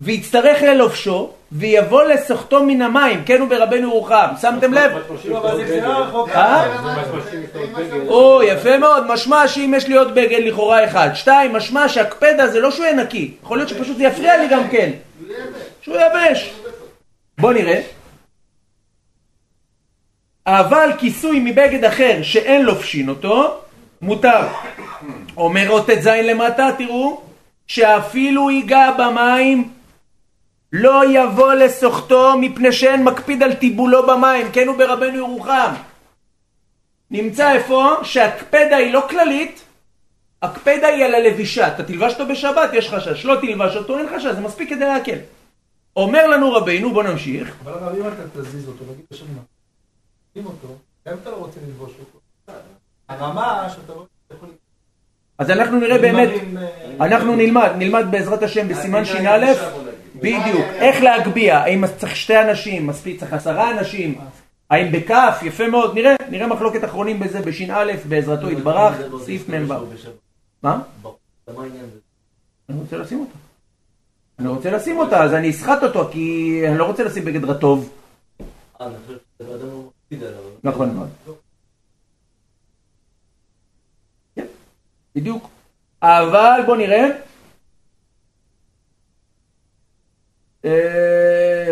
ויצטרך ללובשו, ויבוא לסוחתו מן המים, כן הוא ברבנו ירוחם, שמתם לב? או יפה מאוד, משמע שאם יש לי עוד בגד לכאורה אחד, שתיים, משמע שהקפדה זה לא שהוא נקי, יכול להיות שפשוט זה יפריע לי גם כן, שהוא יבש. בוא נראה. אבל כיסוי מבגד אחר שאין לובשין אותו, מותר. אומר עוד את זין למטה, תראו, שאפילו ייגע במים, לא יבוא לסוחתו מפני שאין מקפיד על טיבולו במים, כן הוא ברבנו ירוחם. נמצא איפה שהקפדה היא לא כללית, הקפדה היא על הלבישה, אתה תלבש אותו בשבת, יש חשש, לא תלבש אותו, אין חשש, זה מספיק כדי להקל. אומר לנו רבינו, בוא נמשיך. אבל הרב, אם אתה תזיז אותו, נגיד בשביל מה? תזיז אותו, גם אתה לא רוצה ללבוש אותו. הרמה שאתה רואה, אתה יכול ללבוש. אז אנחנו נראה באמת, אנחנו נלמד בעזרת השם בסימן שין א', בדיוק, איך להגביע, האם צריך שתי אנשים, מספיק צריך 10 אנשים, האם בכף, יפה מאוד, נראה מחלוקת אחרונים בזה בשין א', בעזרתו יתברך, סעיף ממבר. מה? אני רוצה לשים אותה. אני רוצה לשים אותה, אז אני אשחט אותו, כי אני לא רוצה לשים בגד רטוב. נכון מאוד. בדיוק. אבל בוא נראה.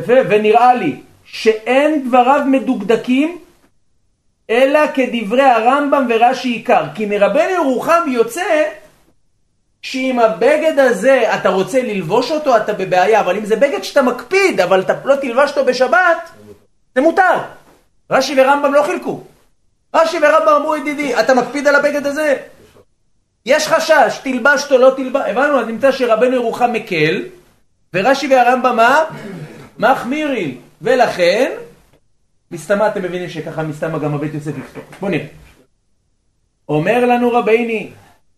ונראה לי שאין דבריו מדוקדקים אלא כדברי הרמב"ם ורשי עיקר, כי מרבנו ירוחם יוצא שאם הבגד הזה אתה רוצה ללבוש אותו אתה בבעיה, אבל אם זה בגד שאתה מקפיד אבל אתה לא תלבש אותו בשבת זה מותר. רשי ורמב"ם לא חילקו. רשי ורמב"ם אמרו ידידי אתה מקפיד על הבגד הזה, יש חשש, תלבש אותו, לא תלבש, הבנו, אז נמצא שרבנו ירוחם מקל, ורש"י והרמב"ם מה? מחמירים. ולכן, מסתמה, אתם מבינים שככה מסתמה גם הבית יוסף יפתור. בוא נראה. אומר לנו רביני,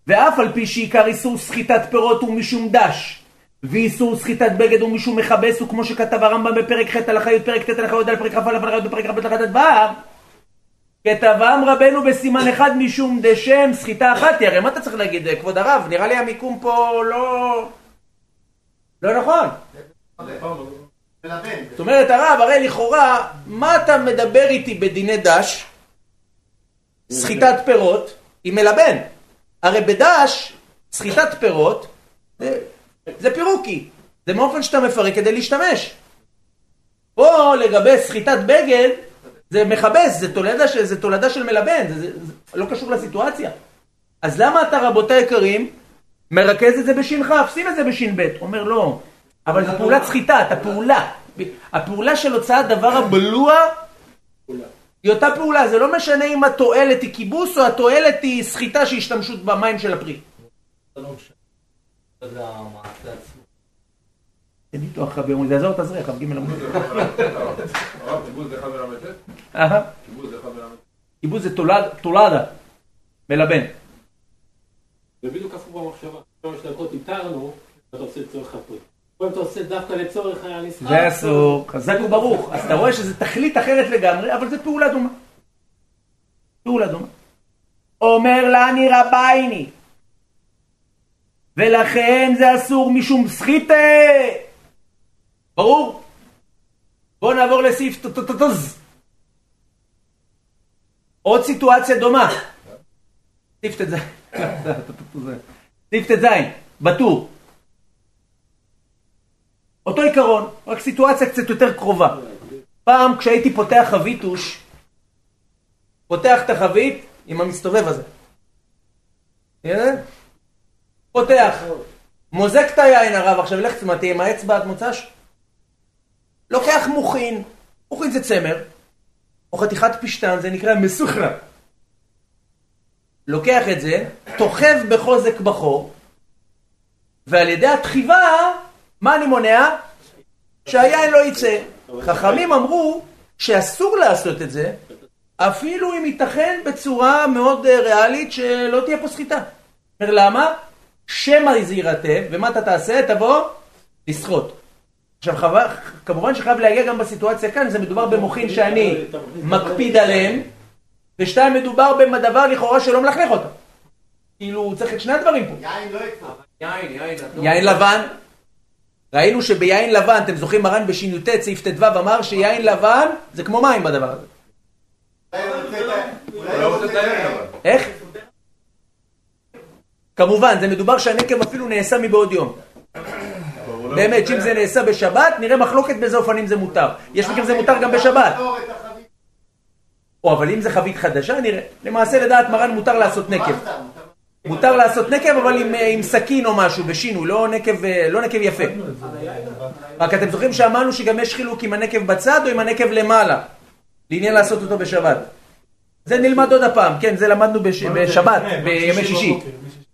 ואף על פי שעיקר איסור סחיטת פירות הוא משום דש, ואיסור סחיטת בגד הוא משום מכבס, וכמו שכתב הרמב"ם בפרק ח' הלכה י' פרק ט' הלכה י' על פרק ח' הלכה י' בפרק ח' הלכה דבר, כתבם רבנו בסימן אחד משום דשם, סחיטה אחת, הרי מה אתה צריך להגיד, כבוד הרב? נראה לי המיקום פה לא נכון. זאת אומרת, הרב, הרי לכאורה, מה אתה מדבר איתי בדיני דש? סחיטת פירות היא מלבן. הרי בדש, סחיטת פירות, זה פירוקי. זה מאופן שאתה מפרק כדי להשתמש. פה לגבי סחיטת בגד, זה מחבס, זה תולדה של מלבן, זה לא קשור לסיטואציה. אז למה אתה רבותי יקרים מרכז את זה בשין חף, שים את זה בשין בית? אומר לא, אבל זו פעולת סחיטה, הפעולה של הוצאת דבר הבלוע היא אותה פעולה, זה לא משנה אם התועלת היא כיבוס או התועלת היא סחיטה שהשתמשות במים של הפרי. זה לא משנה, זה המעשה עצמו. אין איתו אחר ביום, זה עזור תזרי, אחר ג' למות. הרב, קיבוץ זה חבר המתת? קיבוץ זה חבר המתת. קיבוץ זה תולדה, מלבן. זה בדיוק עשו במחשבה. כמה שדקות איתרנו, אתה עושה לצורך הפרי. פה אם אתה עושה דווקא לצורך הנסחר. זה עשו, חזק וברוך. אז אתה רואה שזה תכלית אחרת לגמרי, אבל זה פעולה דומה. פעולה דומה. אומר לעני רבייני, ולכן זה אסור משום סחיטה. ברור? בואו נעבור לסעיף תתתתז. עוד סיטואציה דומה. סעיף תז. סעיף תז. בטור. אותו עיקרון, רק סיטואציה קצת יותר קרובה. פעם כשהייתי פותח חביתוש, פותח את החבית עם המסתובב הזה. נראה? פותח. מוזק את היין הרב, עכשיו לך צמתי עם האצבע, את מוצש? לוקח מוכין, מוכין זה צמר, או חתיכת פשטן, זה נקרא מסוכנה. לוקח את זה, תוכב בחוזק בחור, ועל ידי התחיבה, מה אני מונע? שהיין לא יצא. חכמים אמרו שאסור לעשות את זה, אפילו אם ייתכן בצורה מאוד ריאלית שלא תהיה פה סחיטה. אומר למה? שמא זה יירטב, ומה אתה תעשה? תבוא לסחוט. עכשיו כמובן שחייב להגיע גם בסיטואציה כאן, זה מדובר במוחין שאני מקפיד עליהם, ושתיים מדובר במדבר לכאורה שלא מלכלך אותה. כאילו צריך את שני הדברים פה. יין לא יקרה. יין לבן. ראינו שביין לבן, אתם זוכרים מרן בשינותי צעיף תדווה ואמר שיין לבן זה כמו מים בדבר הזה. איך? כמובן, זה מדובר שהנקב אפילו נעשה מבעוד יום. באמת, אם זה נעשה בשבת, נראה מחלוקת באיזה אופנים זה מותר. יש מכם זה מותר גם בשבת. או, אבל אם זה חבית חדשה, נראה. למעשה לדעת מרן מותר לעשות נקב. מותר לעשות נקב, אבל עם סכין או משהו, בשינו, לא נקב יפה. רק אתם זוכרים שאמרנו שגם יש חילוק עם הנקב בצד או עם הנקב למעלה. לעניין לעשות אותו בשבת. זה נלמד עוד הפעם, כן, זה למדנו בשבת, בימי שישי.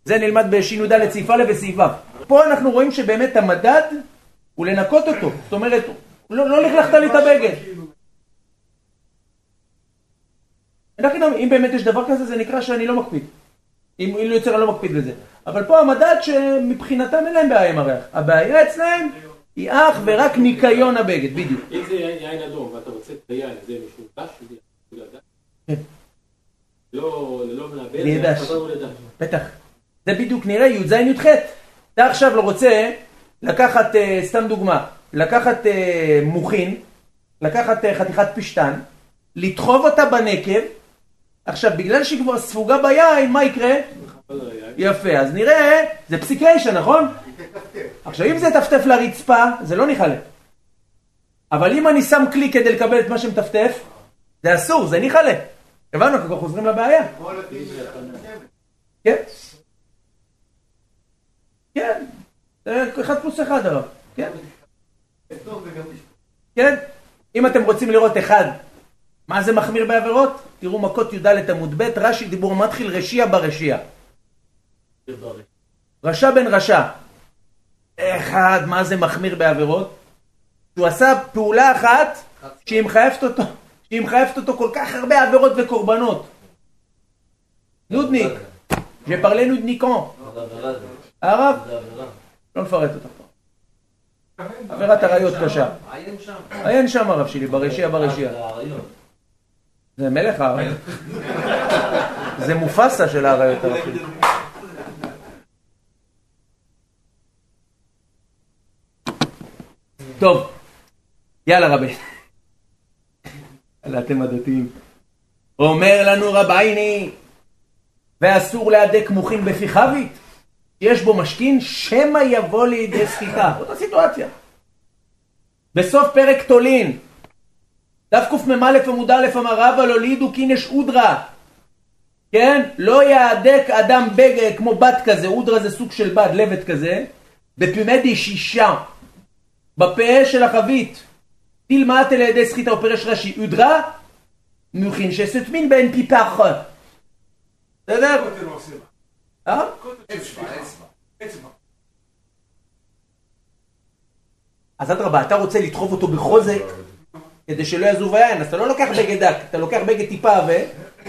זה נלמד בשינודה לצעיפה לבסעיפה. פה אנחנו רואים שבאמת המדד הוא לנקות אותו. זאת אומרת, לא לכלכת לי את הבגד. אם באמת יש דבר כזה, זה נקרא שאני לא מקפיד. אם לא יוצר, אני לא מקפיד לזה. אבל פה המדד שמבחינתם אין להם בעיה עם הריח. הבעיה אצלהם היא אך ורק ניקיון הבגד, בדיוק. אם זה יין אדום ואתה רוצה את היין, זה משולטש? כן. לא, לא מנבל. לידש. בטח. זה בדיוק נראה י"ז י"ח. אתה עכשיו לא רוצה לקחת, סתם דוגמה, לקחת מוכין, לקחת חתיכת פשטן, לדחוב אותה בנקב. עכשיו, בגלל שהיא כבר ספוגה ביין, מה יקרה? יפה, אז נראה, זה פסיקיישן, נכון? עכשיו, אם זה תפטף לרצפה, זה לא ניחלה. אבל אם אני שם כלי כדי לקבל את מה שמטפטף, זה אסור, זה ניחלה. הבנו, כבר חוזרים לבעיה. כן. כן, אחד פלוס אחד הרב, כן? כן, אם אתם רוצים לראות אחד, מה זה מחמיר בעבירות? תראו מכות י"ד עמוד ב' רש"י דיבור מתחיל רשיע ברשיע. רשע בן רשע. אחד, מה זה מחמיר בעבירות? שהוא עשה פעולה אחת שהיא מחייבת אותו כל כך הרבה עבירות וקורבנות. נודניק, שפרלה נודניקון. הרב? לא נפרט אותך פה. עבירת הרעיות קשה. עיין שם הרב שלי, ברשיע ברשיע. זה מלך הרעיות. זה מופסה של הרעיות הרב שלי. טוב. יאללה רבי. יאללה אתם הדתיים. אומר לנו רבייני, ואסור להדק מוכין בפי חבית. יש בו משכין שמא יבוא לידי סחיטה. אותה סיטואציה. בסוף פרק תולין. דף קמ"א עמוד א' אמר רבא לא לידו קינש אודרה. כן? לא יהדק אדם בגד כמו בת כזה. אודרה זה סוג של בד, לבט כזה. בפימדי שישה. בפה של החבית. תלמדת לידי סחיטה או פרש רש"י. אודרה? מוכין שסתמין בין פיפח. זה דבר. אצבע. אז אדרבה, אתה רוצה לדחוף אותו בחוזק כדי שלא יזוב היין, אז אתה לא לוקח בגד דק, אתה לוקח בגד טיפה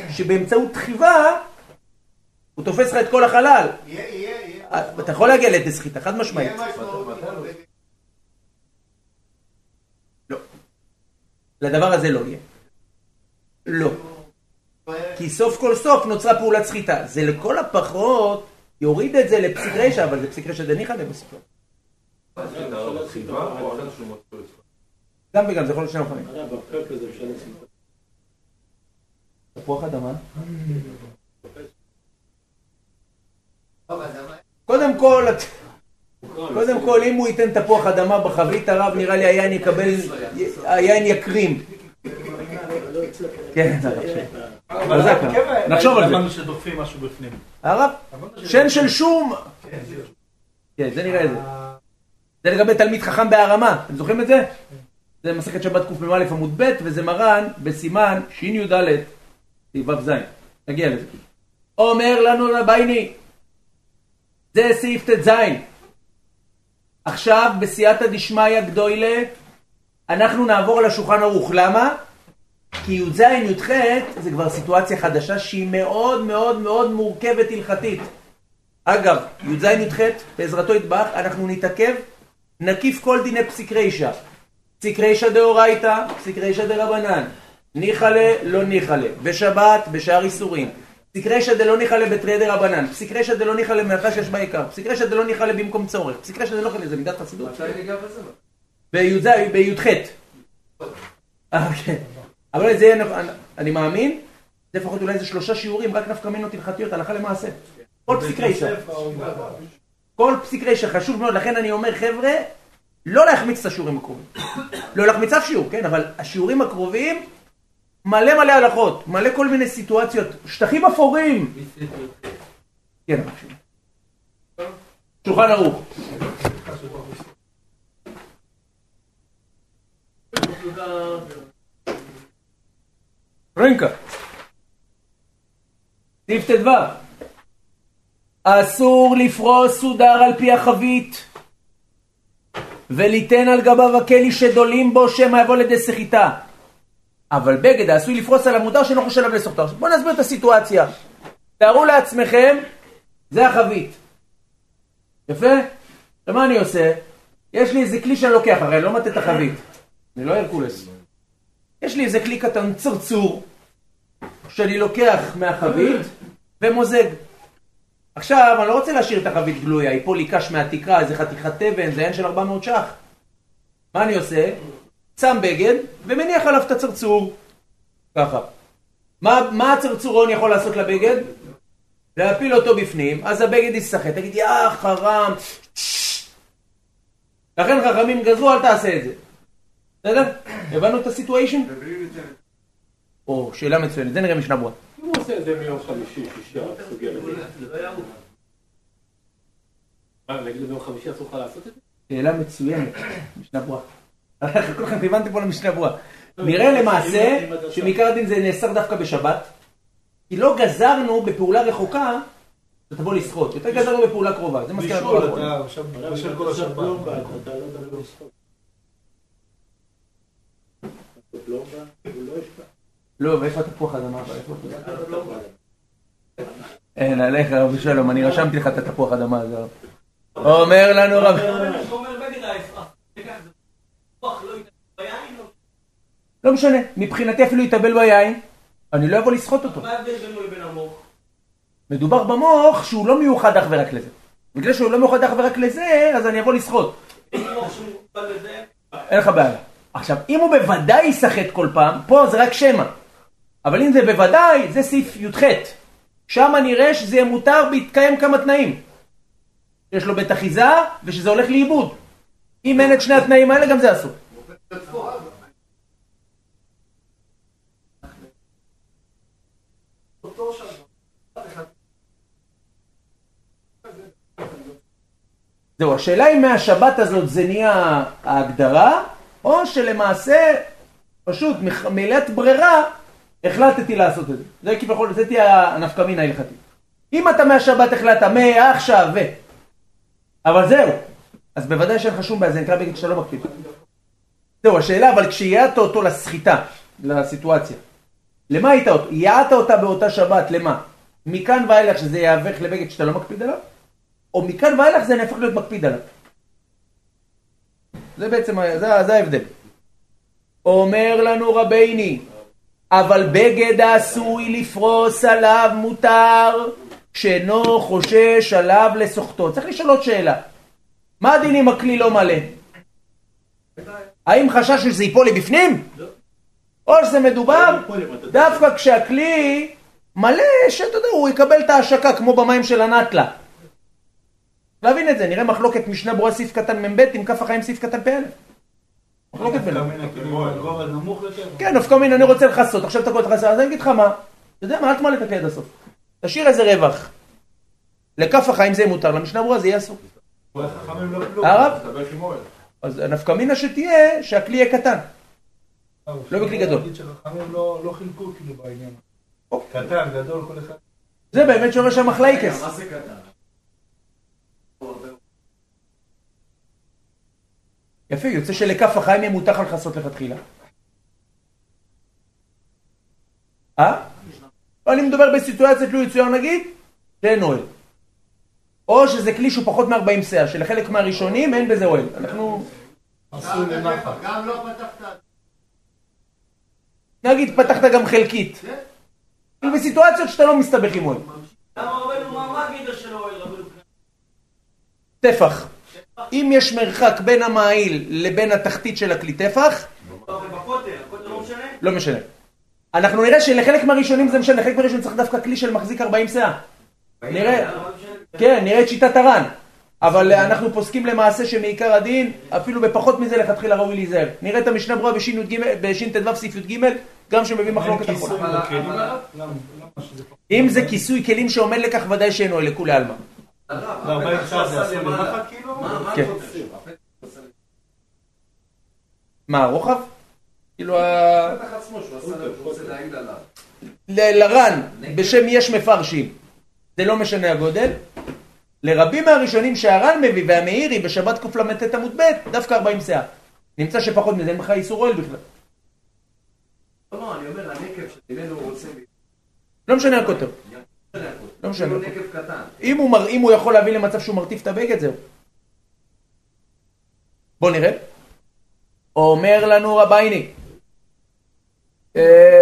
שבאמצעות דחיבה הוא תופס לך את כל החלל. אתה יכול להגיע לידי סחיטה, חד משמעית. לא. לדבר הזה לא יהיה. לא. כי סוף כל סוף נוצרה פעולת סחיטה. זה לכל הפחות יוריד את זה לפסיק רשע, אבל זה פסיק רשע דניחה לבסיפור. גם וגם, זה יכול להיות שני אופנים. תפוח אדמה. קודם כל, אם הוא ייתן תפוח אדמה בחבית הרב, נראה לי היין יקבל, היין יקרים. כן, נחשוב על זה. אמרנו שדוחפים משהו בפנים. הרב, שן של שום. כן, זה נראה את זה. זה לגבי תלמיד חכם בהרמה. אתם זוכרים את זה? זה מסכת שבת קמ"א עמוד ב' וזה מרן בסימן ש"ד ס"ו ז'. נגיע לזה. אומר לנו רבייני. זה סעיף ט"ז. עכשיו בסייעתא דשמיא גדולה אנחנו נעבור לשולחן ערוך. למה? כי י"ז י"ח זה כבר סיטואציה חדשה שהיא מאוד מאוד מאוד מורכבת הלכתית. אגב, י"ז י"ח בעזרתו יתברך אנחנו נתעכב, נקיף כל דיני פסיק רשע. פסיק רשע דאורייתא, פסיק רשע דרבנן. ניחלה, לא ניחלה. בשבת, בשאר איסורים. פסיק רשע דלא ניחלה בתרי דרבנן, פסיק רשע דלא ניחלה במלאכה שיש בה עיקר, פסיק רשע דלא ניחלה במקום צורך, פסיק רשע דלא ניחלה, זה מידת חסידות. מתי ניגע בזה? בי"ח. אוקיי. אבל זה, אני מאמין, זה לפחות אולי איזה 3 שיעורים, רק נפקא מינות הלכתיות, הלכה למעשה. כל פסיק רשע. כל פסיק רשע חשוב מאוד, לכן אני אומר חבר'ה, לא להחמיץ את השיעורים הקרובים. לא להחמיץ אף שיעור, כן, אבל השיעורים הקרובים מלא הלכות, מלא כל מיני סיטואציות, שטחים אפורים. כן, עכשיו. שולחן ערוך. רנקה. סעיף תדבר. אסור לפרוס סודר על פי החבית. וליתן על גביו הכלי שדולים בו שמא יבוא לידי סחיטה. אבל בגד העשוי לפרוס על המודר שאינו חושש עליו לסחטה. בואו נסביר את הסיטואציה. תארו לעצמכם, זה החבית. יפה? ומה אני עושה? יש לי איזה כלי שאני לוקח, הרי אני לא מטה את החבית. אני לא הרקולס. יש לי איזה כלי קטן צרצור, שאני לוקח מהחבית ומוזג. עכשיו, אני לא רוצה להשאיר את החבית גלויה, היא פה ליקש מהתקרה, איזה חתיכת אבן, זה אין של 400 שח. מה אני עושה? שם בגד ומניח עליו את הצרצור. ככה. מה הצרצורון יכול לעשות לבגד? להפיל אותו בפנים, אז הבגד יסחט. תגיד, יא חרם. לכן חכמים גזרו, אל תעשה את זה. בסדר? הבנו את הסיטואשן? או, שאלה מצוינת, זה נראה משנה ברורה. אם הוא עושה את זה מיום חמישי, שישה, סוגיה לבית. זה היה הוא. מה, נגיד לביום חמישי אסור לך לעשות את זה? שאלה מצוינת, משנה ברורה. כל כך הבנתי פה למשנה ברורה. נראה למעשה שמעיקר דין זה נאסר דווקא בשבת, כי לא גזרנו בפעולה רחוקה, שתבוא לסחוט, יותר גזרנו בפעולה קרובה. זה מסכם כל הכל. בשביל כל השבת. אתה לא דבר לסחוט. לא, ואיפה התפוח אדמה? אין עליך רבי שלום, אני רשמתי לך את התפוח אדמה הזה. אומר לנו רבי... לא משנה, מבחינתי אפילו יתאבל ביין, אני לא אבוא לסחוט אותו. מדובר במוח שהוא לא מיוחד אך ורק לזה. בגלל שהוא לא מיוחד אך ורק לזה, אז אני אבוא לסחוט. אין לך בעיה. עכשיו, אם הוא בוודאי ישחט כל פעם, פה זה רק שמע. אבל אם זה בוודאי, זה סעיף י"ח. שם נראה שזה יהיה מותר בהתקיים כמה תנאים. יש לו בית אחיזה, ושזה הולך לאיבוד. אם אין את שני התנאים האלה, גם זה אסור. זהו, השאלה היא מהשבת הזאת זה נהיה ההגדרה, או שלמעשה, פשוט, מילת ברירה, החלטתי לעשות את זה. זה כביכול, זה תהיה הנפקמין ההלכתית. אם אתה מהשבת החלטת, מעכשיו ו... אבל זהו. אז בוודאי שאין לך שום בעיה, זה נקרא בגלל שאתה לא מקפיד. זהו, השאלה, אבל כשייעת אותו לסחיטה, לסיטואציה, למה היית אותו? ייעת אותה באותה שבת, למה? מכאן ואילך שזה יהפך לבגד שאתה לא מקפיד עליו? או מכאן ואילך זה נהפך להיות מקפיד עליו? זה בעצם, זה ההבדל. אומר לנו רביני, אבל בגד העשוי לפרוס עליו מותר, שאינו חושש עליו לסוחטו. צריך לשאול עוד שאלה. מה הדין אם הכלי לא מלא? האם חשש שזה ייפול לבפנים? או שזה מדובר? דווקא כשהכלי מלא, שאתה יודע, הוא יקבל את ההשקה כמו במים של הנטלה. להבין את זה, נראה מחלוקת משנה ברורה סעיף קטן מ"ב עם כף החיים סעיף קטן פ"א. מחלוקת בינינו. כן, נפקא מינה, אני רוצה לחסות, עכשיו תקוד לחסות, אז אני אגיד לך מה, אתה יודע מה, אל תמלא את הכלי עד הסוף. תשאיר איזה רווח. לכף החיים זה מותר, למשנה ברורה זה יהיה אסור. הרב? אז נפקא מינה שתהיה, שהכלי יהיה קטן. לא בכלי גדול. שחכמים לא חילקו כאילו בעניין. קטן, גדול, כל אחד. זה באמת שורש המחלוקת. יפה, יוצא שלקף החיים ימותח על חסות לכתחילה. אני מדובר בסיטואציה תלוי יצויר נגיד, זה נועל. או שזה כלי שהוא פחות מ-40 סאה, שלחלק מהראשונים אין בזה אוהל. אנחנו... גם לא פתחת. נגיד, פתחת גם חלקית. בסיטואציות שאתה לא מסתבך עם אוהל. למה רבנו, מה הגידה של אוהל רבנו? טפח. אם יש מרחק בין המעיל לבין התחתית של הכלי טפח, לא משנה. אנחנו נראה שלחלק מהראשונים זה משנה, לחלק מהראשונים צריך דווקא כלי של מחזיק 40 סעה. נראה, כן, נראה את שיטת הר"ן. אבל אנחנו פוסקים למעשה שמעיקר הדין, אפילו בפחות מזה לכתחילה ראוי להיזהר. נראה את המשנה ברורה בש"ט סעיף י"ג, גם שמביא מחלוקת אחרונה. אם זה כיסוי כלים שעומד לכך, ודאי שאינו לכולי עלמא. מה הרוחב? כאילו לר"ן, בשם יש מפרשים, זה לא משנה הגודל. לרבים מהראשונים שהר"ן מביא והמאירי בשבת קלט עמוד ב' דווקא 40 סאה. נמצא שפחות מזה אין לך איסור אוהל בכלל. לא, אני אומר, הנקב שדמנו רוצה... לא משנה הכותר. לא משנה הכותר. אם הוא יכול להביא למצב שהוא מרטיף את הבגד, זהו. בוא נראה. אומר לנו רבייני,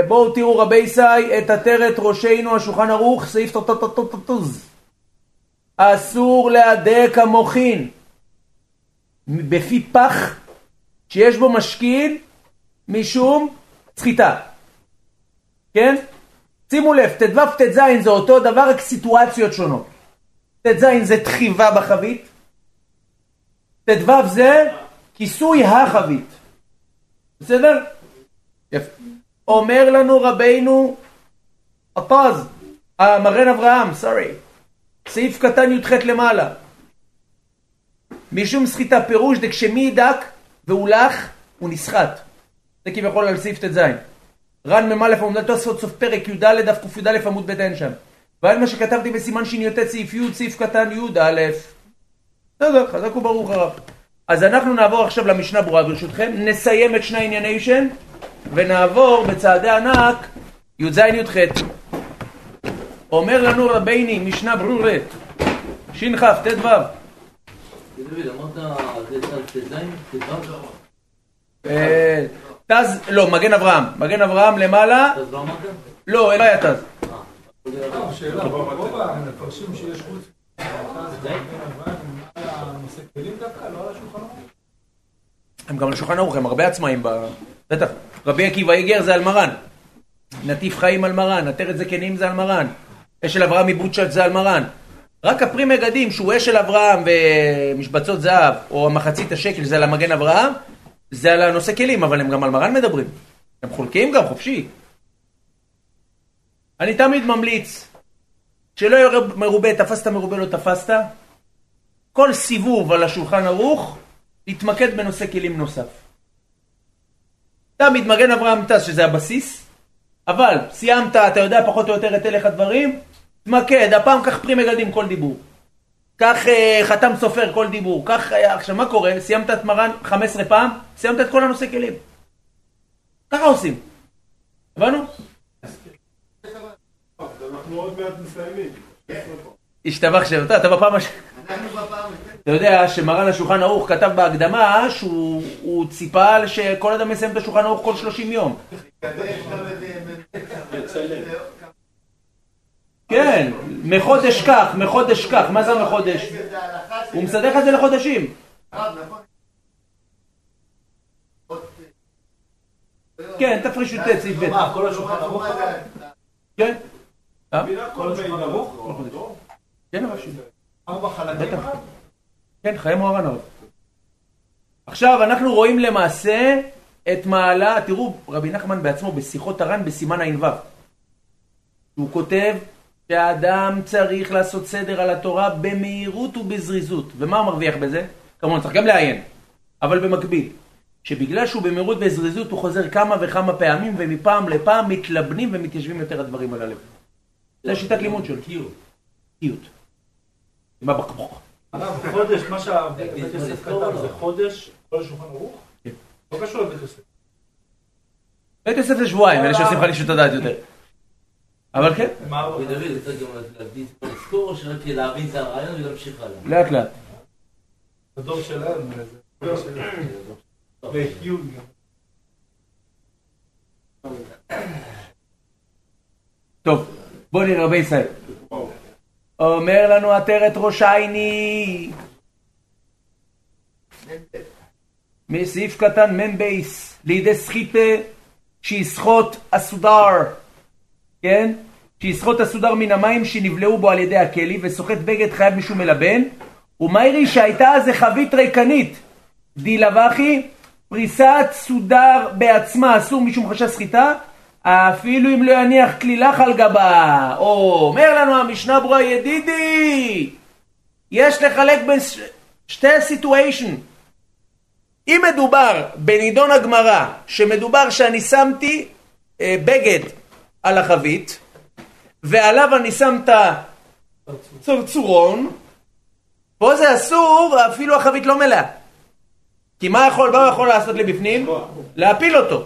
בואו תראו רבי ישראל את עטרת ראשינו השולחן ערוך סעיף טוטוטוטוטוטוז. אסור להדק המוחין בפי פח שיש בו משקין משום צחיטה. כן? שימו לב, תדבב תדזין זה אותו דבר, רק סיטואציות שונות. תדזין זה תחיבה בחבית, תדבב זה כיסוי החבית. בסדר? יפה. אומר לנו רבינו הפז, מגן אברהם, סעיף קטן י"ח למעלה. משום סחיטה פירוש דקשמי ידק והולך ונסחט. זה כביכול על סעיף ת' ז'. רן ממלף עומדתו סוף פרק י"ד דף ק"ד עמוד ב' אין שם. ועל מה שכתבתי בסימן שינבי סעיף י' סעיף קטן י"א. בסדר, חזק וברוך הרב. אז אנחנו נעבור עכשיו למשנה ברורה ברשותכם. נסיים את שני ענייני שן. ונעבור בצעדי ענק י"ז י"ח. אומר לנו רבייני משנה ברורה ש"כ ט"ו. אמרת תז, לא, מגן אברהם, מגן אברהם למעלה. תז לא אמרת? לא, אלא היה תז. שאלה, ברוב המפרשים שיש חוץ תז מגן אברהם על הנושא כלים דווקא, לא על השולחן ערוך? הם גם על השולחן ערוך, הם הרבה עצמאים בטח. רבי עקיבא איגר זה על מרן, נטיף חיים על מרן, עטרת זקנים זה על מרן, אשל אברהם מבוצ'ת זה על מרן. רק הפרי מגדים שהוא אשל אברהם ומשבצות זהב או המחצית השקל זה על המגן אברהם, זה על הנושא כלים, אבל הם גם על מרן מדברים, הם חולקים גם חופשי. אני תמיד ממליץ שלא יהיה מרובה, תפסת מרובה לא תפסת, כל סיבוב על השולחן ערוך להתמקד בנושא כלים נוסף. תמיד מגן אברהם תז שזה הבסיס, אבל סיימת, אתה יודע פחות או יותר את אלך הדברים, תמקד, הפעם כך פרי מגדים כל דיבור, כך חתם סופר כל דיבור, כך, עכשיו מה קורה? סיימת את מרן 15 פעם, סיימת את כל הנושא כלים. ככה עושים. הבנו? אנחנו עוד מעט מסיימים. השתבח שבתא, אתה בפעם השני. אתה יודע שמרן השולחן ערוך כתב בהקדמה שהוא ציפה שכל אדם מסיים את השולחן ערוך כל 30 יום. כן, מחודש כך, מחודש כך, מה זה מחודש? הוא מסדך את זה לחודשים. כן, תפריש את סעיף ב'. מה, כל השולחן ערוך? כן. כל השולחן ערוך? כן, רש"י. ארבע חלקים אחד? כן, חיי מוהר"ן. עכשיו אנחנו רואים למעשה את מעלה, תראו רבי נחמן בעצמו בשיחות הר"ן בסימן ע"ו. הוא כותב שהאדם צריך לעשות סדר על התורה במהירות ובזריזות. ומה הוא מרוויח בזה? כמובן צריך גם לעיין, אבל במקביל. שבגלל שהוא במהירות ובזריזות הוא חוזר כמה וכמה פעמים ומפעם לפעם מתלבנים ומתיישבים יותר הדברים על הלב. זה שיטת לימוד שלו. קיות. מה בקבוק? חודש, מה שהבית יוסף כתב זה חודש, כל השולחן ערוך? כן. לא קשור לבית יוסף. בית יוסף זה שבועיים, אלה שעושים חלישות הדעת יותר. אבל כן. מה הרעיון? ודוד, אתה גם להבדיל את הסקור או שרק להבין את הרעיון ולהמשיך הלאה? לאט לאט. הדור שלנו, זה הדור שלנו. והיון גם. טוב, בוא נראה רבי ישראל. אומר לנו עטרת ראש עיני. מסעיף קטן ממבייס, לידי סחיטה, שיסחוט הסודר, כן? שיסחוט הסודר מן המים שנבלעו בו על ידי הכלי, וסוחט בגד חייב משום מלבן, ומיירי שהייתה אז חבית ריקנית, דילבחי, פריסת סודר בעצמה, אסור משום חשש סחיטה, אפילו אם לא יניח כלילך על גבה. או, אומר לנו המשנה ברורה, ידידי, יש לחלק בין שתי סיטואשן. אם מדובר בנידון הגמרא, שמדובר שאני שמתי בגד על החבית, ועליו אני שמת צורצורון, פה זה אסור, אפילו החבית לא מלאה. כי מה יכול, מה יכול לעשות לי בפנים? להפיל אותו.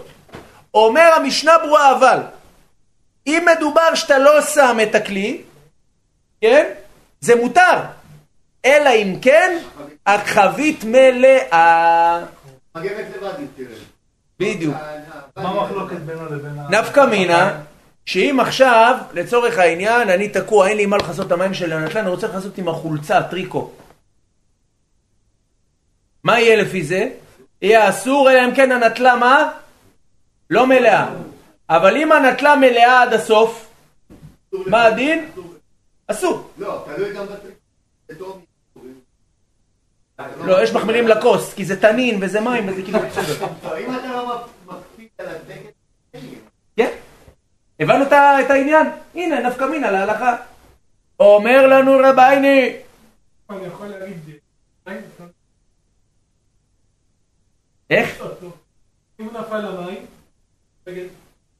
אומר המשנה ברורה, אבל, אם מדובר שאתה לא שם את הכלי, כן? זה מותר. אלא אם כן, החבית מלאה. מגמת לבדית, תראה. בדיוק. מה מחלוקת בינו לבין ה... נפקא מינה, שאם עכשיו, לצורך העניין, אני תקוע, אין לי מה לחסות את המים של הנטלן, אני רוצה לחסות עם החולצה, טריקו. מה יהיה לפי זה? יהיה אסור, אלא אם כן הנטלה מה? לא מלאה. אבל אם הנטלה מלאה עד הסוף, מה הדין? אסור. לא, תלוי גם בטריקו. לא, יש מחמירים לקוס, כי זה תנין וזה מים וזה כאילו... אם אתה לא מקפיד על הדגל, כן? הבנו את העניין? הנה, נפקא מינה להלכה. אומר לנו רבייני... אני יכול להגיד... איך? אם הוא נפל למים,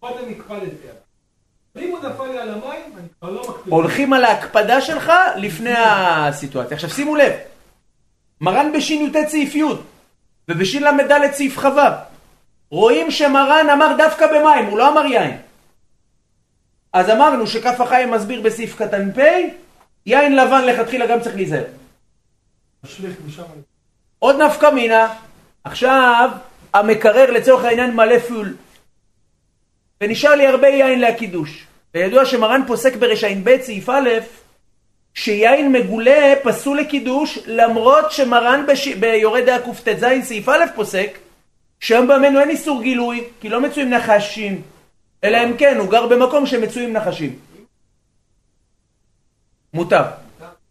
עוד אני אקפד את זה. אם הוא נפל לי על המים, אני כבר לא מקפיד. הולכים על ההקפדה שלך לפני הסיטואציה. עכשיו שימו לב, מרן בשין יוטט סעיף י' ובשין למדלת סעיף ח' רואים שמרן אמר דווקא במים, הוא לא אמר יין. אז אמרנו שכף החיים מסביר בסעיף קטן פ', יין לבן לכתחילה גם צריך להיזהר. עוד נפקא מינה, עכשיו המקרר לצורך העניין מלא פיול. ונשאר לי הרבה יין להקידוש. וידוע שמרן פוסק ברשי ב' סעיף א', שיין מגולה פסול לקידוש, למרות שמרן ביורד הקופטת זין סעיף א' פוסק, שם במנו אין איסור גילוי, כי לא מצויים נחשים, אלא אם כן, הוא גר במקום שמצויים נחשים. מוטב.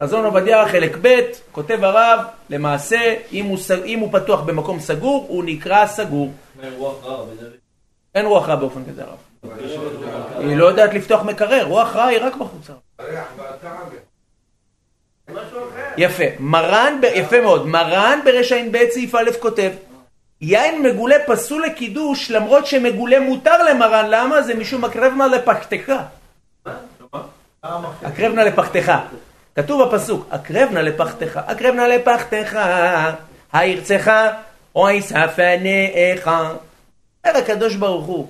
חזון עובדיה חלק ב', כותב הרב, למעשה, אם הוא פתוח במקום סגור, הוא נקרא סגור. אין רוח רע באופן כזה הרב. היא לא יודעת לפתוח מקרר, רוח רע היא רק בחוץ. יפה, מרן, יפה מאוד, מרן ברשעין ב' סעיף א' כותב, יין מגולה פסול לקידוש, למרות שמגולה מותר למרן, למה? זה משום הקרבנה לפחתך. הקרבנה לפחתך. כתוב בפסוק, הקרבנה לפחתך, הקרבנה לפחתך, הירצך, אוי ספנאיך. אומר הקדוש ברוך הוא,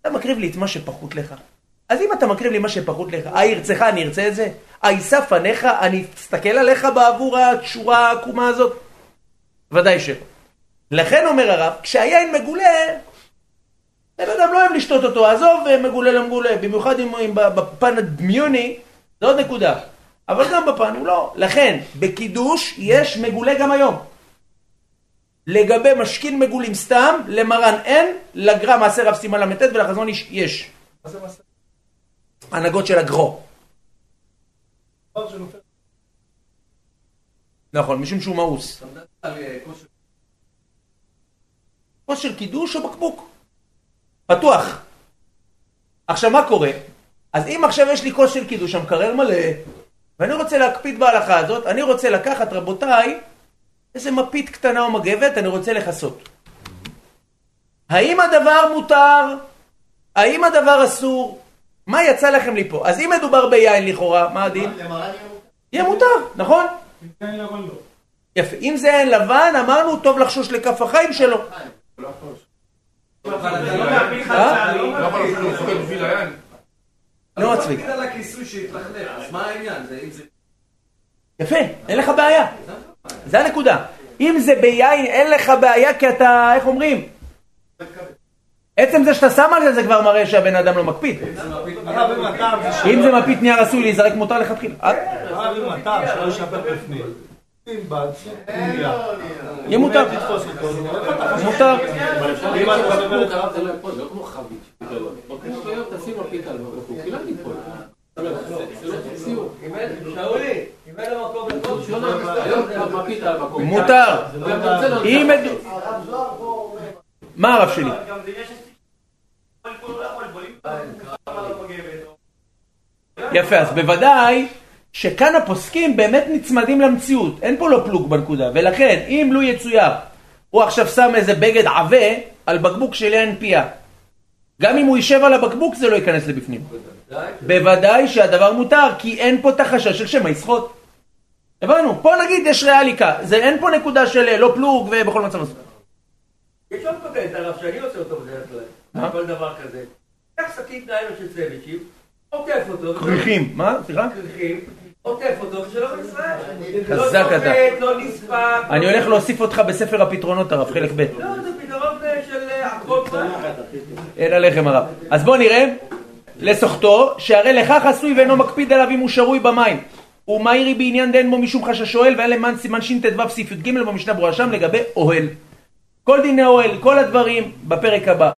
אתה מקריב לי את מה שפחות לך. אז אם אתה מקריב לי מה שפחות לך, ירצך, אני ארצה את זה. איישא פניך, אני אסתכל עליך בעבור התשורה העקומה הזאת. ודאי שלא. לכן אומר הרב, כשהיין מגולה, בן אדם לא אוהב לשתות אותו, עזוב מגולה למגולה. במיוחד אם בפן הדמיוני, זה עוד נקודה. אבל גם בפן הוא לא. לכן, בקידוש יש מגולה גם היום. לגבי משכין מגולים סתם, למרן אין, לגרם מעשר רב סימן למתת ולחזון איש יש. מה זה מעשר? הנהגות של הגרו. נכון, משום שהוא מאוס. כושר קידוש או בקבוק? פתוח. עכשיו מה קורה? אז אם עכשיו יש לי כושר קידוש, המקרר מלא, ואני רוצה להקפיד בהלכה הזאת, אני רוצה לקחת רבותיי, איזה מפית קטנה או מגבת, אני רוצה לחסות. האם הדבר מותר? האם הדבר אסור? מה יצא לכם לי פה? אז אם מדובר ביין לכאורה, מה הדין? למרן יהיה מותר, נכון? אם זה אין לבן לא. יפה, אם זה אין לבן, אמרנו טוב לחשוש לכף החיים שלו. לא לחשוש. אבל אתה לא מאמין חצה, לא מאמין. לא חשוש בגביל היין. לא מצליק. אני לא מגיע לכיסוי שהתלחלך, אז מה העניין? יפה, אין לך בעיה. זה הנקודה. אם זה ביין, אין לך בעיה כי אתה, איך אומרים? עצם זה שאתה שם על זה, זה כבר מראה שהבן אדם לא מקפיד. אם זה מפית נייר עשוי להיזרק מותר לכתחילה. הרב עם מטר שלא ישפר בפנים. אם בד, יהיה מותר. מותר. אם אני חבר את הרב זה לא יפול, לא כמו חבית. תשים מפית על מפות, כי לא ניפול. שאולי, אם אין המקום בכל שונה, מפית על המקום. מותר. הרב זוהר פה... מה הרב שלי? גם זה יש יפה, אז בוודאי שכאן הפוסקים באמת נצמדים למציאות, אין פה לא פלוג בנקודה, ולכן אם לא יצויר הוא עכשיו שם איזה בגד עווה על בקבוק שלי אין פיה, גם אם הוא יישב על הבקבוק זה לא ייכנס לבפנים. בוודאי שהדבר מותר, כי אין פה תחשש של שמה ישחות. הבנו, פה נגיד יש ריאליקה, זה אין פה נקודה של לא פלוג ובכל מצב נוסף. יש עוד כזה, את הרב שאני עושה אותו בדרך כלל, כל דבר כזה. איך שקית נעיון של סביצ'ים, עוטף אותו. כריכים, מה? סליחה? כריכים, עוטף אותו, ושלום ישראל. חזק אתה. לא נספק. אני הולך להוסיף אותך בספר הפתרונות הרב, חלק ב'. לא, זה פתרון של עקרות. אין עליכם הרב. אז בואו נראה, לסוחתו, שהרי לך חסוי ואינו מקפיד עליו אם הוא שרוי במים. הוא מהירי בעניין דן בו משום חשש שואל, ואין למען סימן שינבי סעיף י"ג במשנה ברורה שם לגבי אוהל. כל דיני אוהל, כל הדברים בפרק הבא.